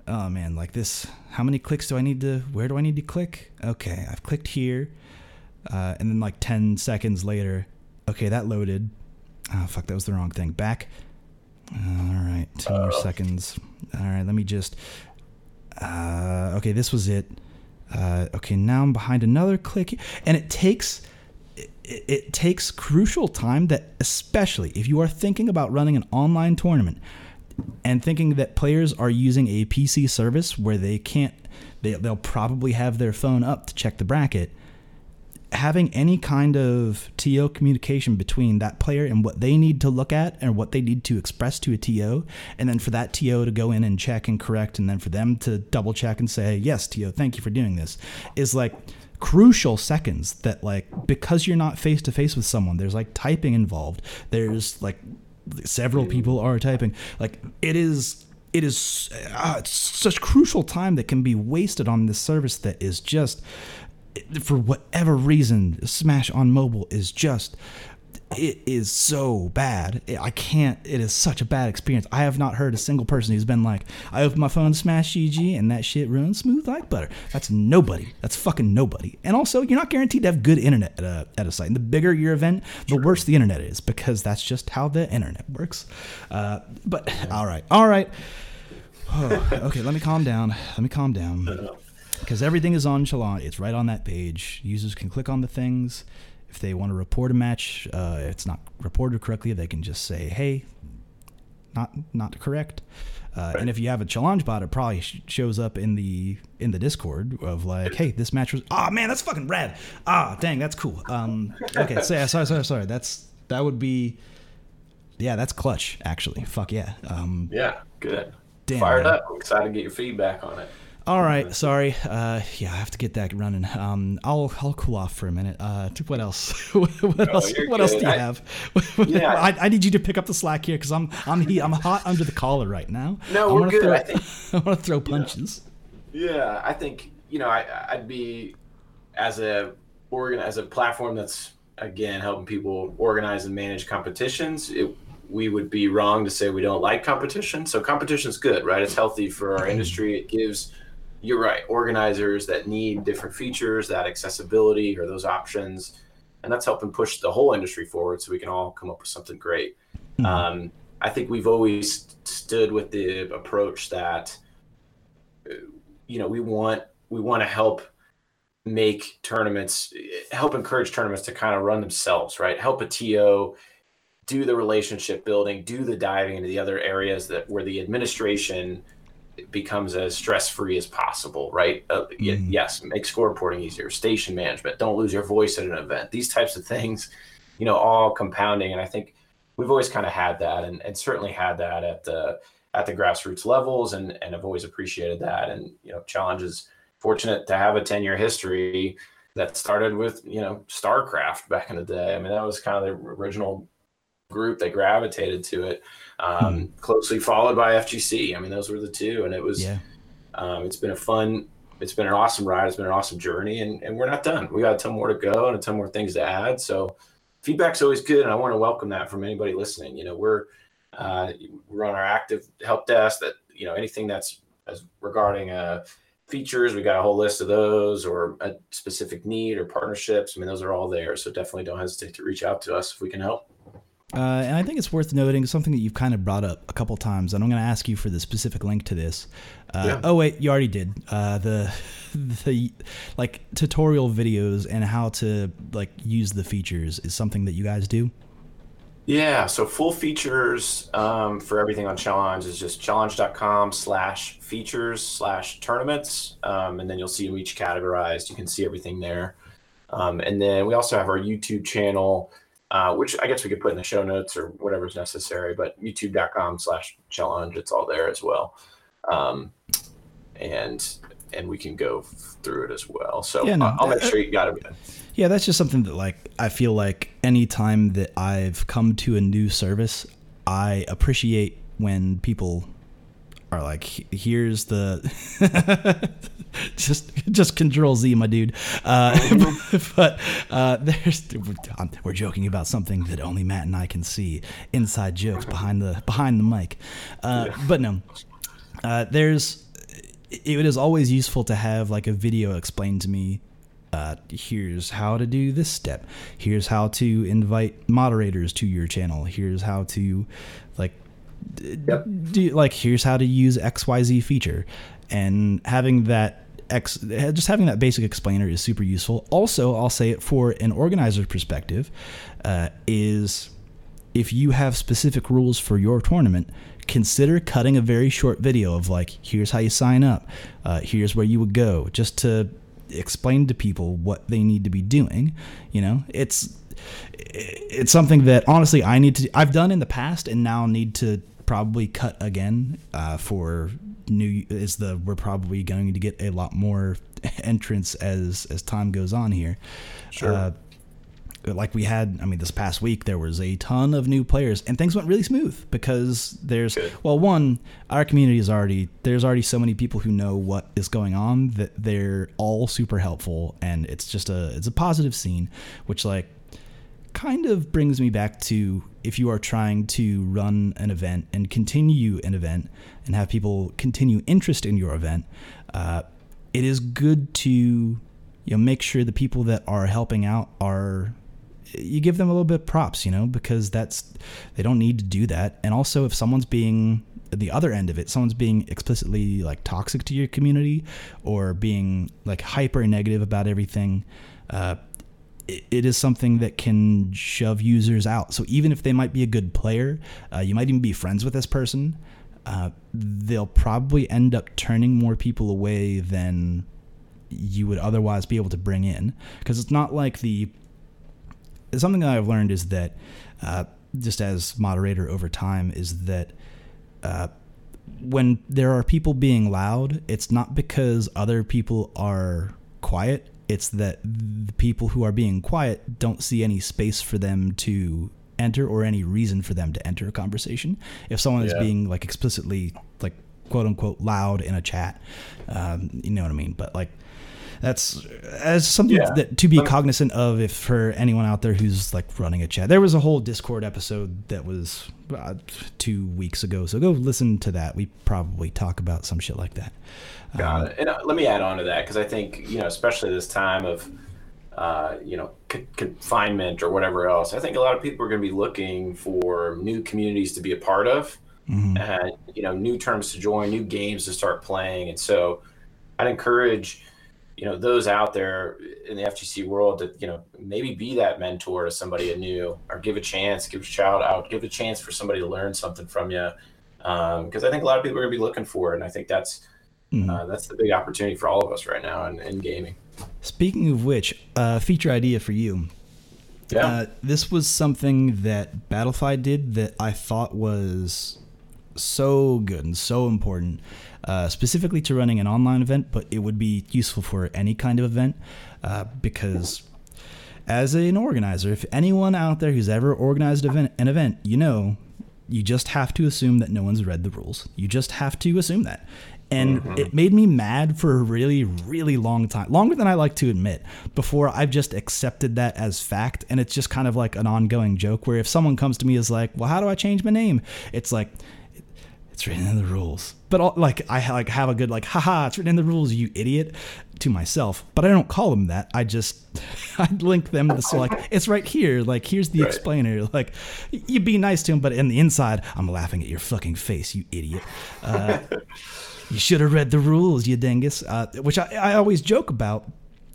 oh man, this, how many clicks do I need to, where do I need to click? Okay, I've clicked here, and then 10 seconds later, okay, that loaded. Oh fuck, that was the wrong thing. Back. Alright, 2 more seconds. Alright, let me just okay, this was it. Okay, now I'm behind another click, and it takes crucial time that, especially if you are thinking about running an online tournament and thinking that players are using a PC service where they'll probably have their phone up to check the bracket. Having any kind of TO communication between that player and what they need to look at and what they need to express to a TO, and then for that TO to go in and check and correct, and then for them to double check and say, yes, TO, thank you for doing this, is crucial seconds that, because you're not face to face with someone, there's typing involved. There's several people are typing. It's such crucial time that can be wasted on this service that is just, for whatever reason, Smash on mobile is just, it is so bad. It is such a bad experience. I have not heard a single person who's been I opened my phone, Smash GG, and that shit runs smooth like butter. That's nobody. That's fucking nobody. And also, you're not guaranteed to have good internet at a site. And the bigger your event, the worse the internet is, because that's just how the internet works. But all right. Oh, okay, let me calm down. because everything is on Challonge. It's right on that page. Users can click on the things. If they want to report a match, it's not reported correctly, they can just say, hey, not correct. Right. And if you have a Challonge bot, it probably shows up in the Discord of like, hey, this match was, oh man, that's fucking rad. Ah, dang, that's cool. Okay, so yeah, sorry. That would be, yeah, that's clutch actually. Fuck yeah. Yeah, good. Damn, fired up. I'm excited to get your feedback on it. All right, sorry. Yeah, I have to get that running. I'll cool off for a minute. What else? What else do you have? Yeah. I need you to pick up the slack here because I'm hot under the collar right now. No, we're good. I want to throw punches. You know, yeah, I think I'd be as a platform that's again helping people organize and manage competitions. We would be wrong to say we don't like competition. So competition's good, right? It's healthy for our industry. It gives, you're right, organizers that need different features, that accessibility or those options. And that's helping push the whole industry forward so we can all come up with something great. Mm-hmm. I think we've always stood with the approach that, we want to help make tournaments, help encourage tournaments to kind of run themselves, right? Help a TO do the relationship building, do the diving into the other areas where the administration becomes as stress-free as possible, right? Yes, make score reporting easier, station management, don't lose your voice at an event, these types of things, all compounding. And I think we've always kind of had that and certainly had that at the grassroots levels and I've always appreciated that. And, Challonge is fortunate to have a 10-year history that started with, StarCraft back in the day. I mean, that was kind of the original group that gravitated to it, closely followed by FGC. I mean, those were the two, and it was, it's been an awesome ride. It's been an awesome journey, and we're not done. We got a ton more to go and a ton more things to add. So feedback's always good, and I want to welcome that from anybody listening. We're on our active help desk that, anything that's regarding features, we got a whole list of those, or a specific need or partnerships. I mean, those are all there. So definitely don't hesitate to reach out to us if we can help. And I think it's worth noting something that you've kind of brought up a couple times, and I'm going to ask you for the specific link to this. Oh wait, you already did the like tutorial videos and how to like use the features is something that you guys do. Yeah, so full features for everything on Challonge is just challonge.com/features/tournaments, and then you'll see them each categorized. You can see everything there, and then we also have our YouTube channel. Which I guess we could put in the show notes or whatever's necessary, but youtube.com/Challonge, it's all there as well. And we can go through it as well. So yeah, I'll make sure you got it. Yeah, that's just something that like I feel like any time that I've come to a new service, I appreciate when people are like, here's the just Control Z, my dude. But we're joking about something that only Matt and I can see, inside jokes behind the mic. But no, it is always useful to have like a video explain to me, here's how to do this step. Here's how to invite moderators to your channel. Here's how to like, yep. Here's how to use XYZ feature, and having that just having that basic explainer is super useful. Also, I'll say it for an organizer's perspective, is if you have specific rules for your tournament, consider cutting a very short video of like, here's how you sign up, here's where you would go, just to explain to people what they need to be doing. It's something that honestly I've done in the past and now need to probably cut again for new. We're probably going to get a lot more entrants as time goes on here. Sure. Like we had, this past week there was a ton of new players and things went really smooth because our community is there's already so many people who know what is going on that they're all super helpful, and it's just a positive scene, which like kind of brings me back to, if you are trying to run an event and continue an event and have people continue interest in your event, it is good to make sure the people that are helping out you give them a little bit of props, because they don't need to do that. And also, if someone's being the other end of it, someone's being explicitly like toxic to your community or being like hyper negative about everything, it is something that can shove users out. So even if they might be a good player, you might even be friends with this person, they'll probably end up turning more people away than you would otherwise be able to bring in. Because it's not like something that I've learned is that, just as moderator over time, is that when there are people being loud, it's not because other people are quiet. It's that the people who are being quiet don't see any space for them to enter or any reason for them to enter a conversation. If someone is being like explicitly like quote unquote loud in a chat, you know what I mean? But like, that's something that to be cognizant of if for anyone out there who's like running a chat. There was a whole Discord episode that was 2 weeks ago, so go listen to that. We probably talk about some shit like that. Got it. And let me add on to that, because I think, you know, especially this time of confinement or whatever else, I think a lot of people are going to be looking for new communities to be a part of, and you know, new terms to join, new games to start playing. And so I'd encourage, you know, those out there in the FGC world that, you know, maybe be that mentor to somebody anew, or give a chance, give a shout out, give a chance for somebody to learn something from you. Because I think a lot of people are going to be looking for it. And I think that's the big opportunity for all of us right now in gaming. Speaking of which, feature idea for you. Yeah. This was something that Battlefy did that I thought was so good and so important. Specifically to running an online event, but it would be useful for any kind of event, because as an organizer, if anyone out there who's ever organized an event, you know, you just have to assume that no one's read the rules. You just have to assume that. And it made me mad for a really, really long time, longer than I like to admit, before I've just accepted that as fact. And it's just kind of like an ongoing joke where if someone comes to me is like, well, how do I change my name? It's like, it's written in the rules. But all, like, I like have a good like, haha, it's written in the rules, you idiot, to myself. But I don't call them that. I link them to, so like, it's right here. Like, here's the explainer. Like, you be nice to him, but in the inside, I'm laughing at your fucking face, you idiot. You should have read the rules, you dingus. Which I always joke about.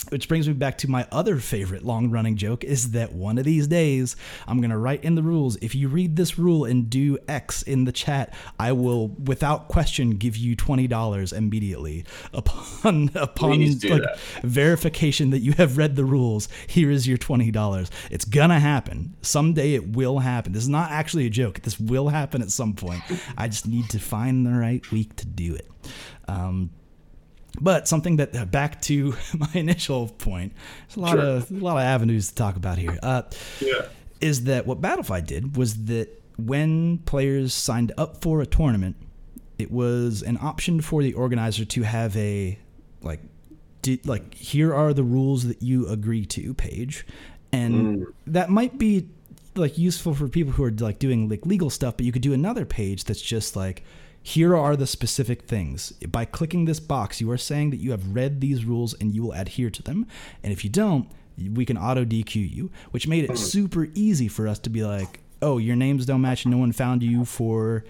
Which brings me back to my other favorite long-running joke, is that one of these days, I'm going to write in the rules, if you read this rule and do X in the chat, I will, without question, give you $20 immediately upon like, verification that you have read the rules. Here is your $20. It's going to happen. Someday it will happen. This is not actually a joke. This will happen at some point. I just need to find the right week to do it. But something that, back to my initial point, there's a lot of avenues to talk about here. Is that what Battlefy did was that when players signed up for a tournament, it was an option for the organizer to have a here are the rules that you agree to page, and that might be like useful for people who are like doing like legal stuff. But you could do another page that's just like, here are the specific things. By clicking this box, you are saying that you have read these rules and you will adhere to them. And if you don't, we can auto DQ you, which made it super easy for us to be like, oh, your names don't match and no one found you for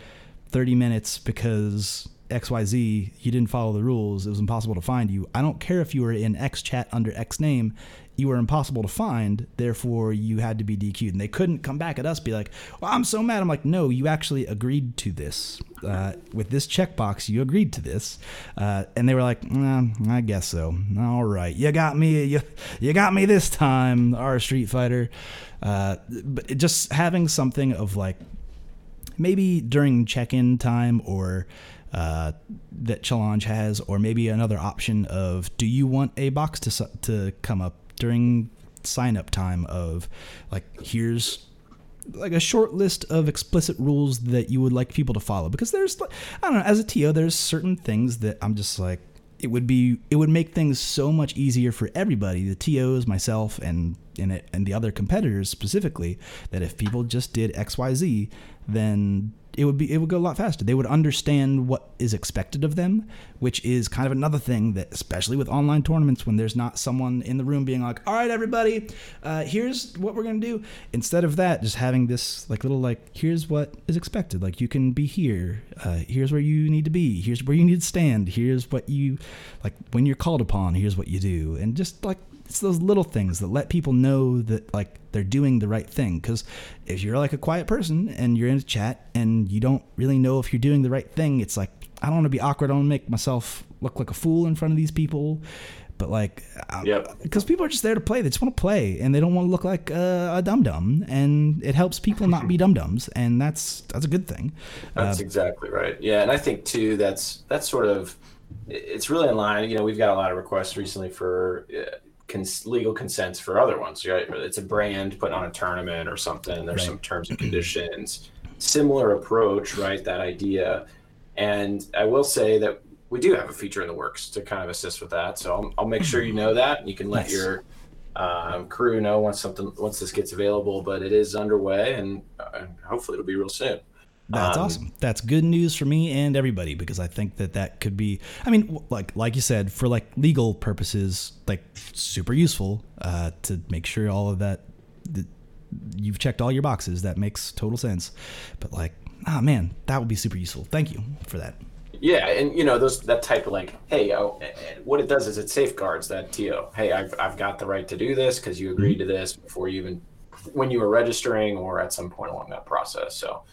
30 minutes because XYZ, you didn't follow the rules. It was impossible to find you. I don't care if you were in X chat under X name. You were impossible to find, therefore you had to be DQ'd. And they couldn't come back at us be like, well, I'm so mad. I'm like, no, you actually agreed to this. With this checkbox, you agreed to this. And they were like, I guess so. All right, you got me. You got me this time, our Street Fighter. But just having something of like, maybe during check-in time or that Challonge has, or maybe another option of, do you want a box to come up during sign up time of like, here's like a short list of explicit rules that you would like people to follow? Because there's, I don't know, as a TO, there's certain things that I'm just like, it would make things so much easier for everybody, the TOs, myself, and the other competitors specifically, that if people just did XYZ, then it would go a lot faster. They would understand what is expected of them, which is kind of another thing that, especially with online tournaments, when there's not someone in the room being like, all right, everybody, here's what we're going to do. Instead of that, just having this like little, like, here's what is expected. Like, you can be here. Here's where you need to be. Here's where you need to stand. Here's what you, like, when you're called upon, here's what you do. And just like, it's those little things that let people know that, like, they're doing the right thing. Because if you're like a quiet person and you're in a chat and you don't really know if you're doing the right thing, it's like, I don't want to be awkward. I don't want to make myself look like a fool in front of these people. But, like, because people are just there to play. They just want to play, and they don't want to look like a dum-dum. And it helps people not be dum-dums, and that's a good thing. That's exactly right. Yeah, and I think, too, that's sort of, it's really in line. You know, we've got a lot of requests recently for legal consents for other ones, right? It's a brand putting on a tournament or something. There's some terms and conditions. Similar approach, right? That idea. And I will say that we do have a feature in the works to kind of assist with that. So I'll make sure you know that, and you can let your crew know once this gets available. But it is underway, and hopefully it'll be real soon. That's awesome. That's good news for me and everybody, because I think that could be, I mean, like you said, for like legal purposes, like super useful to make sure all of that you've checked all your boxes. That makes total sense. But like, man, that would be super useful. Thank you for that. Yeah, and you know, that type of like, hey, what it does is it safeguards that TO. Hey, I've got the right to do this because you agreed to this before you even, when you were registering or at some point along that process. So.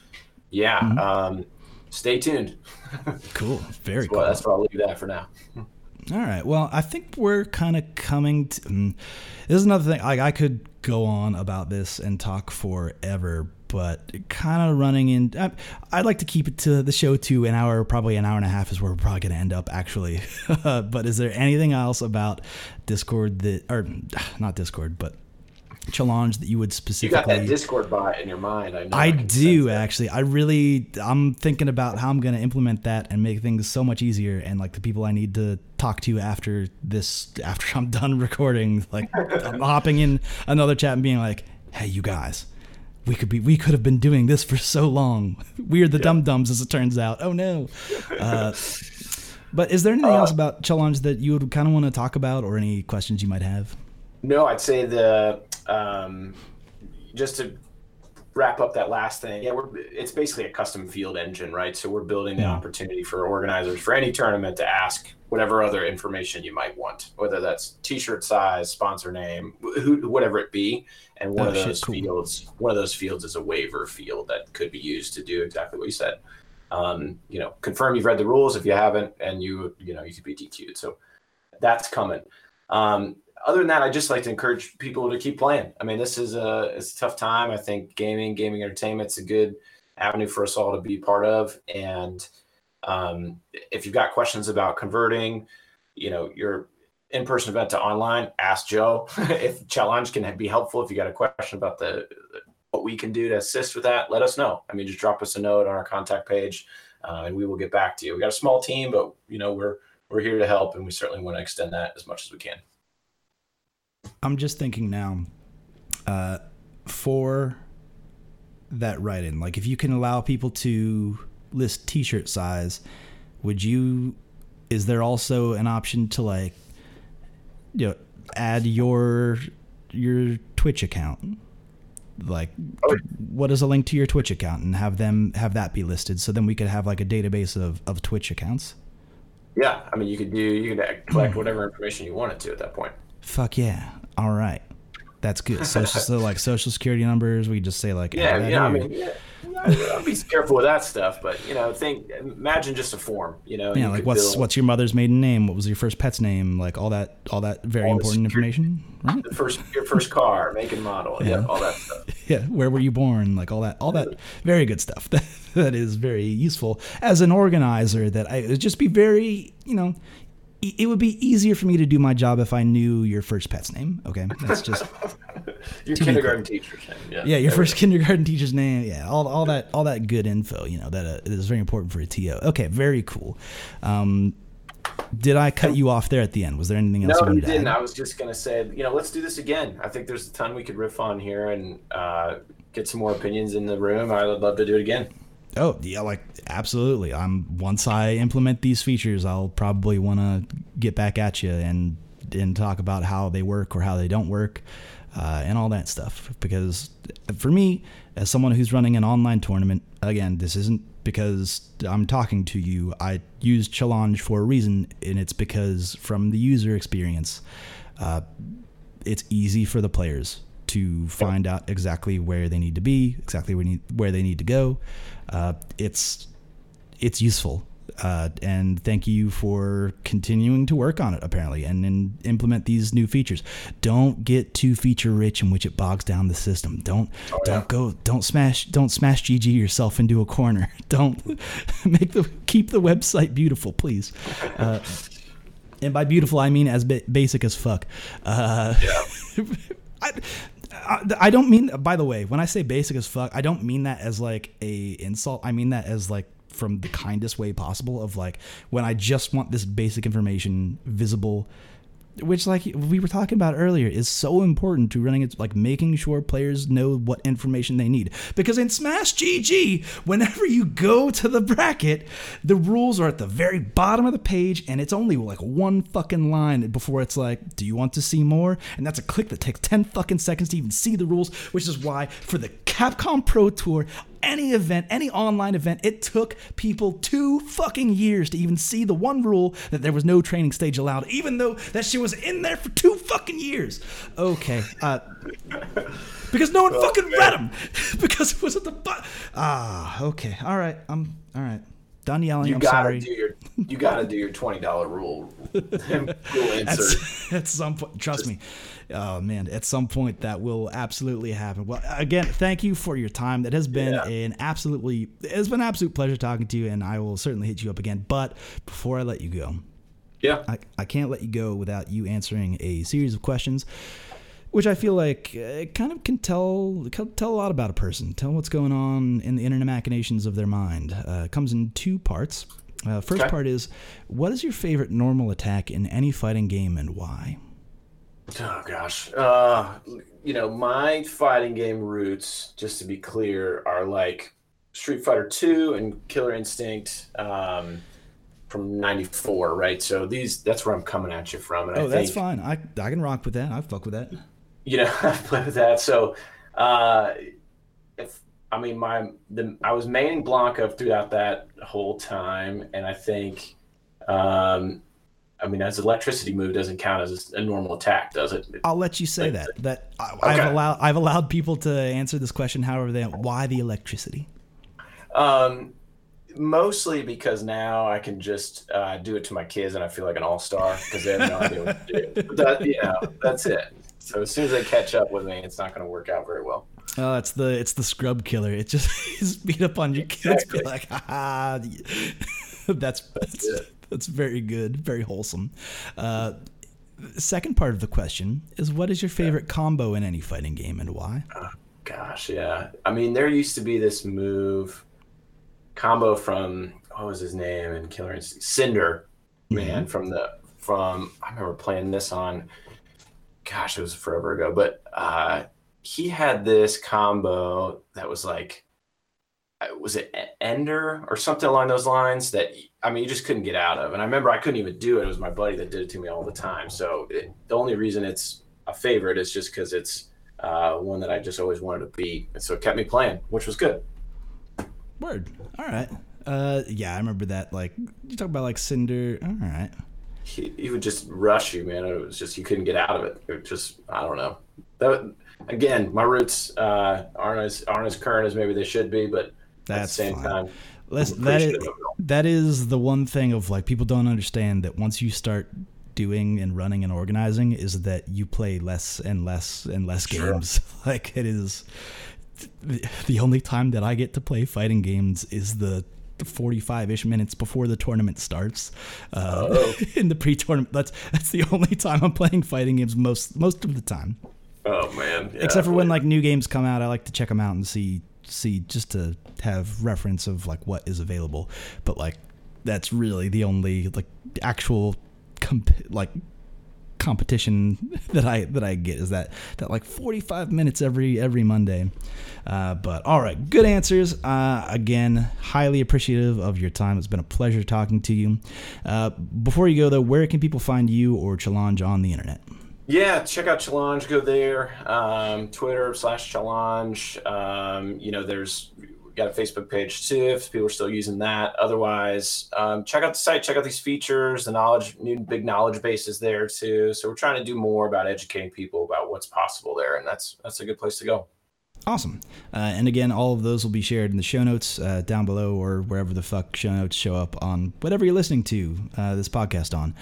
Yeah. Mm-hmm. Stay tuned. Cool. Very cool. That's why I'll leave that for now. All right. Well, I think we're kind of coming to, this is another thing. I could go on about this and talk forever, but kind of running in, I'd like to keep it to the show to an hour, probably an hour and a half is where we're probably going to end up actually. But is there anything else about Discord or not Discord, but Challonge that you would specifically? You got that Discord bot in your mind. I know. I do actually. I'm thinking about how I'm going to implement that and make things so much easier. And like the people I need to talk to after I'm done recording, like I'm hopping in another chat and being like, "Hey, you guys, we could have been doing this for so long. We're the dum dums, as it turns out. Oh no." But is there anything else about Challonge that you would kind of want to talk about, or any questions you might have? No, I'd say just to wrap up that last thing, it's basically a custom field engine, right? So we're building the opportunity for organizers for any tournament to ask whatever other information you might want, whether that's t-shirt size, sponsor name, whatever it be. And one of those fields is a waiver field that could be used to do exactly what you said. You know, confirm you've read the rules if you haven't, and you know, you could be DQ'd. So that's coming. Other than that, I just like to encourage people to keep playing. I mean, it's a tough time. I think gaming entertainment's a good avenue for us all to be part of. And if you've got questions about converting, you know, your in-person event to online, ask Joe. If Challonge can be helpful, if you got a question about what we can do to assist with that, let us know. I mean, just drop us a note on our contact page, and we will get back to you. We got a small team, but you know, we're here to help, and we certainly want to extend that as much as we can. I'm just thinking now, for that write-in, like if you can allow people to list t-shirt size, is there also an option to, like, you know, add your Twitch account? Like, what is a link to your Twitch account, and have that be listed? So then we could have like a database of Twich accounts. Yeah. I mean, you could collect whatever information you wanted to at that point. Fuck yeah. All right. That's good. So like social security numbers, we just say like, I mean, I'll be careful with that stuff, but you know, imagine just a form, you know, yeah, like what's your mother's maiden name? What was your first pet's name? Like all that very important information, right? Your first car, make and model, yeah, all that stuff. Yeah. Where were you born? Like all that very good stuff. That is very useful as an organizer. That I would just be very, you know, it would be easier for me to do my job if I knew your first pet's name. Okay, that's just your kindergarten teacher's name. Yeah, your first kindergarten teacher's name. Yeah, all that good info. You know that is very important for a TO. Okay, very cool. Did I cut you off there at the end? Was there anything else? No, you didn't. I was just gonna say, you know, let's do this again. I think there's a ton we could riff on here and get some more opinions in the room. I would love to do it again. Oh, yeah, like, absolutely. Once I implement these features, I'll probably want to get back at you and talk about how they work or how they don't work, and all that stuff. Because for me, as someone who's running an online tournament, again, this isn't because I'm talking to you. I use Challonge for a reason, and it's because from the user experience, it's easy for the players to find out exactly where they need to be, exactly where they need to go. It's useful. And thank you for continuing to work on it, apparently, and implement these new features. Don't get too feature rich, in which it bogs down the system. Don't smash GG yourself into a corner. Don't keep the website beautiful, please. And by beautiful, I mean as basic as fuck. I don't mean, by the way, when I say basic as fuck, I don't mean that as like a insult. I mean that as like, from the kindest way possible of like, when I just want this basic information visible, which, like we were talking about earlier, is so important to running it, like making sure players know what information they need. Because in Smash GG, whenever you go to the bracket, the rules are at the very bottom of the page, and it's only like one fucking line before it's like, do you want to see more? And that's a click that takes 10 fucking seconds to even see the rules, which is why for the Capcom Pro Tour, any event, any online event, it took people 2 fucking years to even see the one rule that there was no training stage allowed, even though that shit was in there for 2 fucking years. Okay. Because no one fucking read them. Because it was at the... okay. All right. I'm... All right. Done yelling. I'm sorry. You gotta do your $20 rule. At some point, trust me. Oh man, at some point that will absolutely happen. Well, again, thank you for your time. That has been an absolute pleasure talking to you, and I will certainly hit you up again. But before I let you go, I can't let you go without you answering a series of questions, which I feel like it kind of can tell a lot about a person, tell what's going on in the internet machinations of their mind. It comes in 2 parts. First part is, what is your favorite normal attack in any fighting game and why? Oh, gosh. My fighting game roots, just to be clear, are like Street Fighter 2 and Killer Instinct from 94, right? So that's where I'm coming at you from. And that's fine. I can rock with that. I fuck with that. I play with that. So, I was maining Blanca throughout that whole time, and I think... as electricity move doesn't count as a normal attack, does it? I'll let you say that. I've allowed people to answer this question however they want. Why the electricity? Mostly because now I can just do it to my kids and I feel like an all-star because they have no idea what to do. That's it. So as soon as they catch up with me, it's not going to work out very well. Oh, it's the scrub killer. It just beat up on your kids. Be like, ha. That's it. That's very good, very wholesome. Second part of the question is, what is your favorite combo in any fighting game and why? Oh, gosh, yeah. There used to be this move combo from, what was his name in Killer Instinct? Cinder, man, from I remember playing this on, gosh, it was forever ago, but he had this combo that was like, was it Ender or something along those lines that you just couldn't get out of. And I remember I couldn't even do it. It was my buddy that did it to me all the time. So the only reason it's a favorite is just because it's one that I just always wanted to beat. And so it kept me playing, which was good. Word. All right. I remember that. Like, you talk about like Cinder. All right. He would just rush you, man. It was just, you couldn't get out of it. It was just, I don't know. Again, my roots aren't as current as maybe they should be, but at the same time, that is the one thing of like, people don't understand that once you start doing and running and organizing is that you play less and less and less games. Like, it is the only time that I get to play fighting games is the 45-ish minutes before the tournament starts in the pre-tournament. That's the only time I'm playing fighting games most of the time. Oh man. Yeah, except for when like new games come out, I like to check them out and see just to have reference of like what is available, but like that's really the only like actual comp- like competition that I get is that like 45 minutes every Monday. But all right, good answers. Again, highly appreciative of your time. It's been a pleasure talking to you. Before you go though, where can people find you or Challonge on the internet? Yeah, check out Challonge. Go there. Twitter/Challonge. We've got a Facebook page too, if people are still using that. Otherwise, check out the site, check out these features, the knowledge, new big knowledge base is there too. So we're trying to do more about educating people about what's possible there, and that's a good place to go. Awesome. And again, all of those will be shared in the show notes down below, or wherever the fuck show notes show up on whatever you're listening to this podcast on.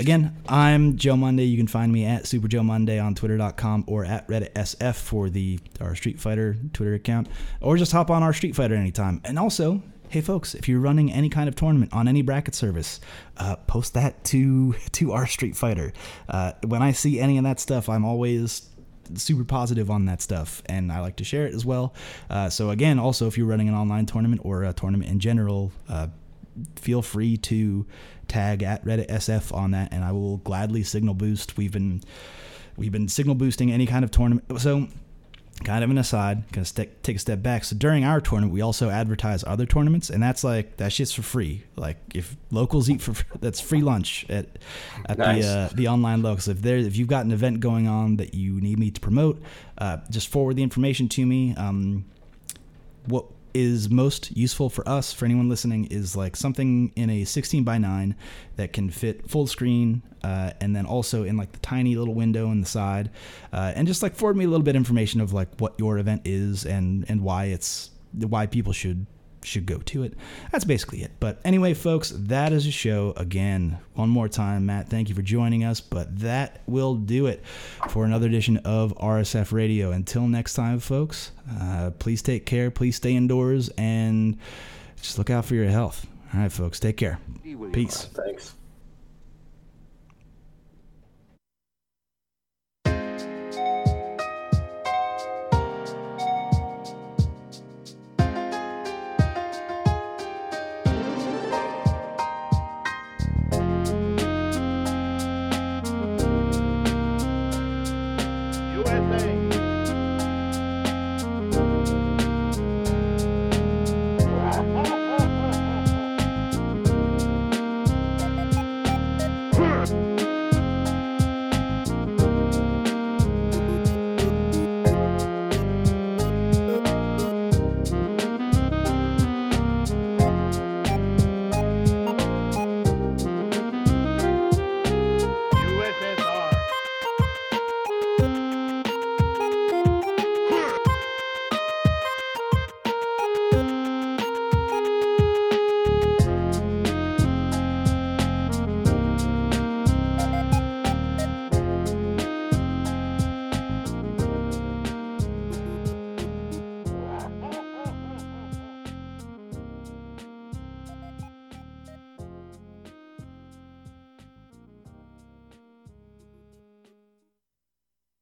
Again, I'm Joe Monday. You can find me at Super Joe Monday on Twitter.com or at r/SF for our Street Fighter Twitter account, or just hop on our Street Fighter anytime. And also, hey folks, if you're running any kind of tournament on any bracket service, post that to our Street Fighter. When I see any of that stuff, I'm always super positive on that stuff, and I like to share it as well. So again, also, if you're running an online tournament or a tournament in general, feel free to tag at r/SF on that, and I will gladly signal boost. We've been signal boosting any kind of tournament. So kind of an aside, gonna take a step back. So during our tournament, we also advertise other tournaments, and that's like, that shit's for free. Like if locals eat for free, that's free lunch at nice. The online locals. If you've got an event going on that you need me to promote, just forward the information to me. What is most useful for us, for anyone listening, is like something in a 16:9 that can fit full screen, and then also in like the tiny little window in the side, and just like forward me a little bit of information of like what your event is and why people should go to it. That's basically it. But anyway, folks, that is the show. Again, one more time, Matt, thank you for joining us, but that will do it for another edition of r/SF Radio. Until next time, folks, please take care, please stay indoors, and just look out for your health. All right, folks, take care. Peace. Thanks.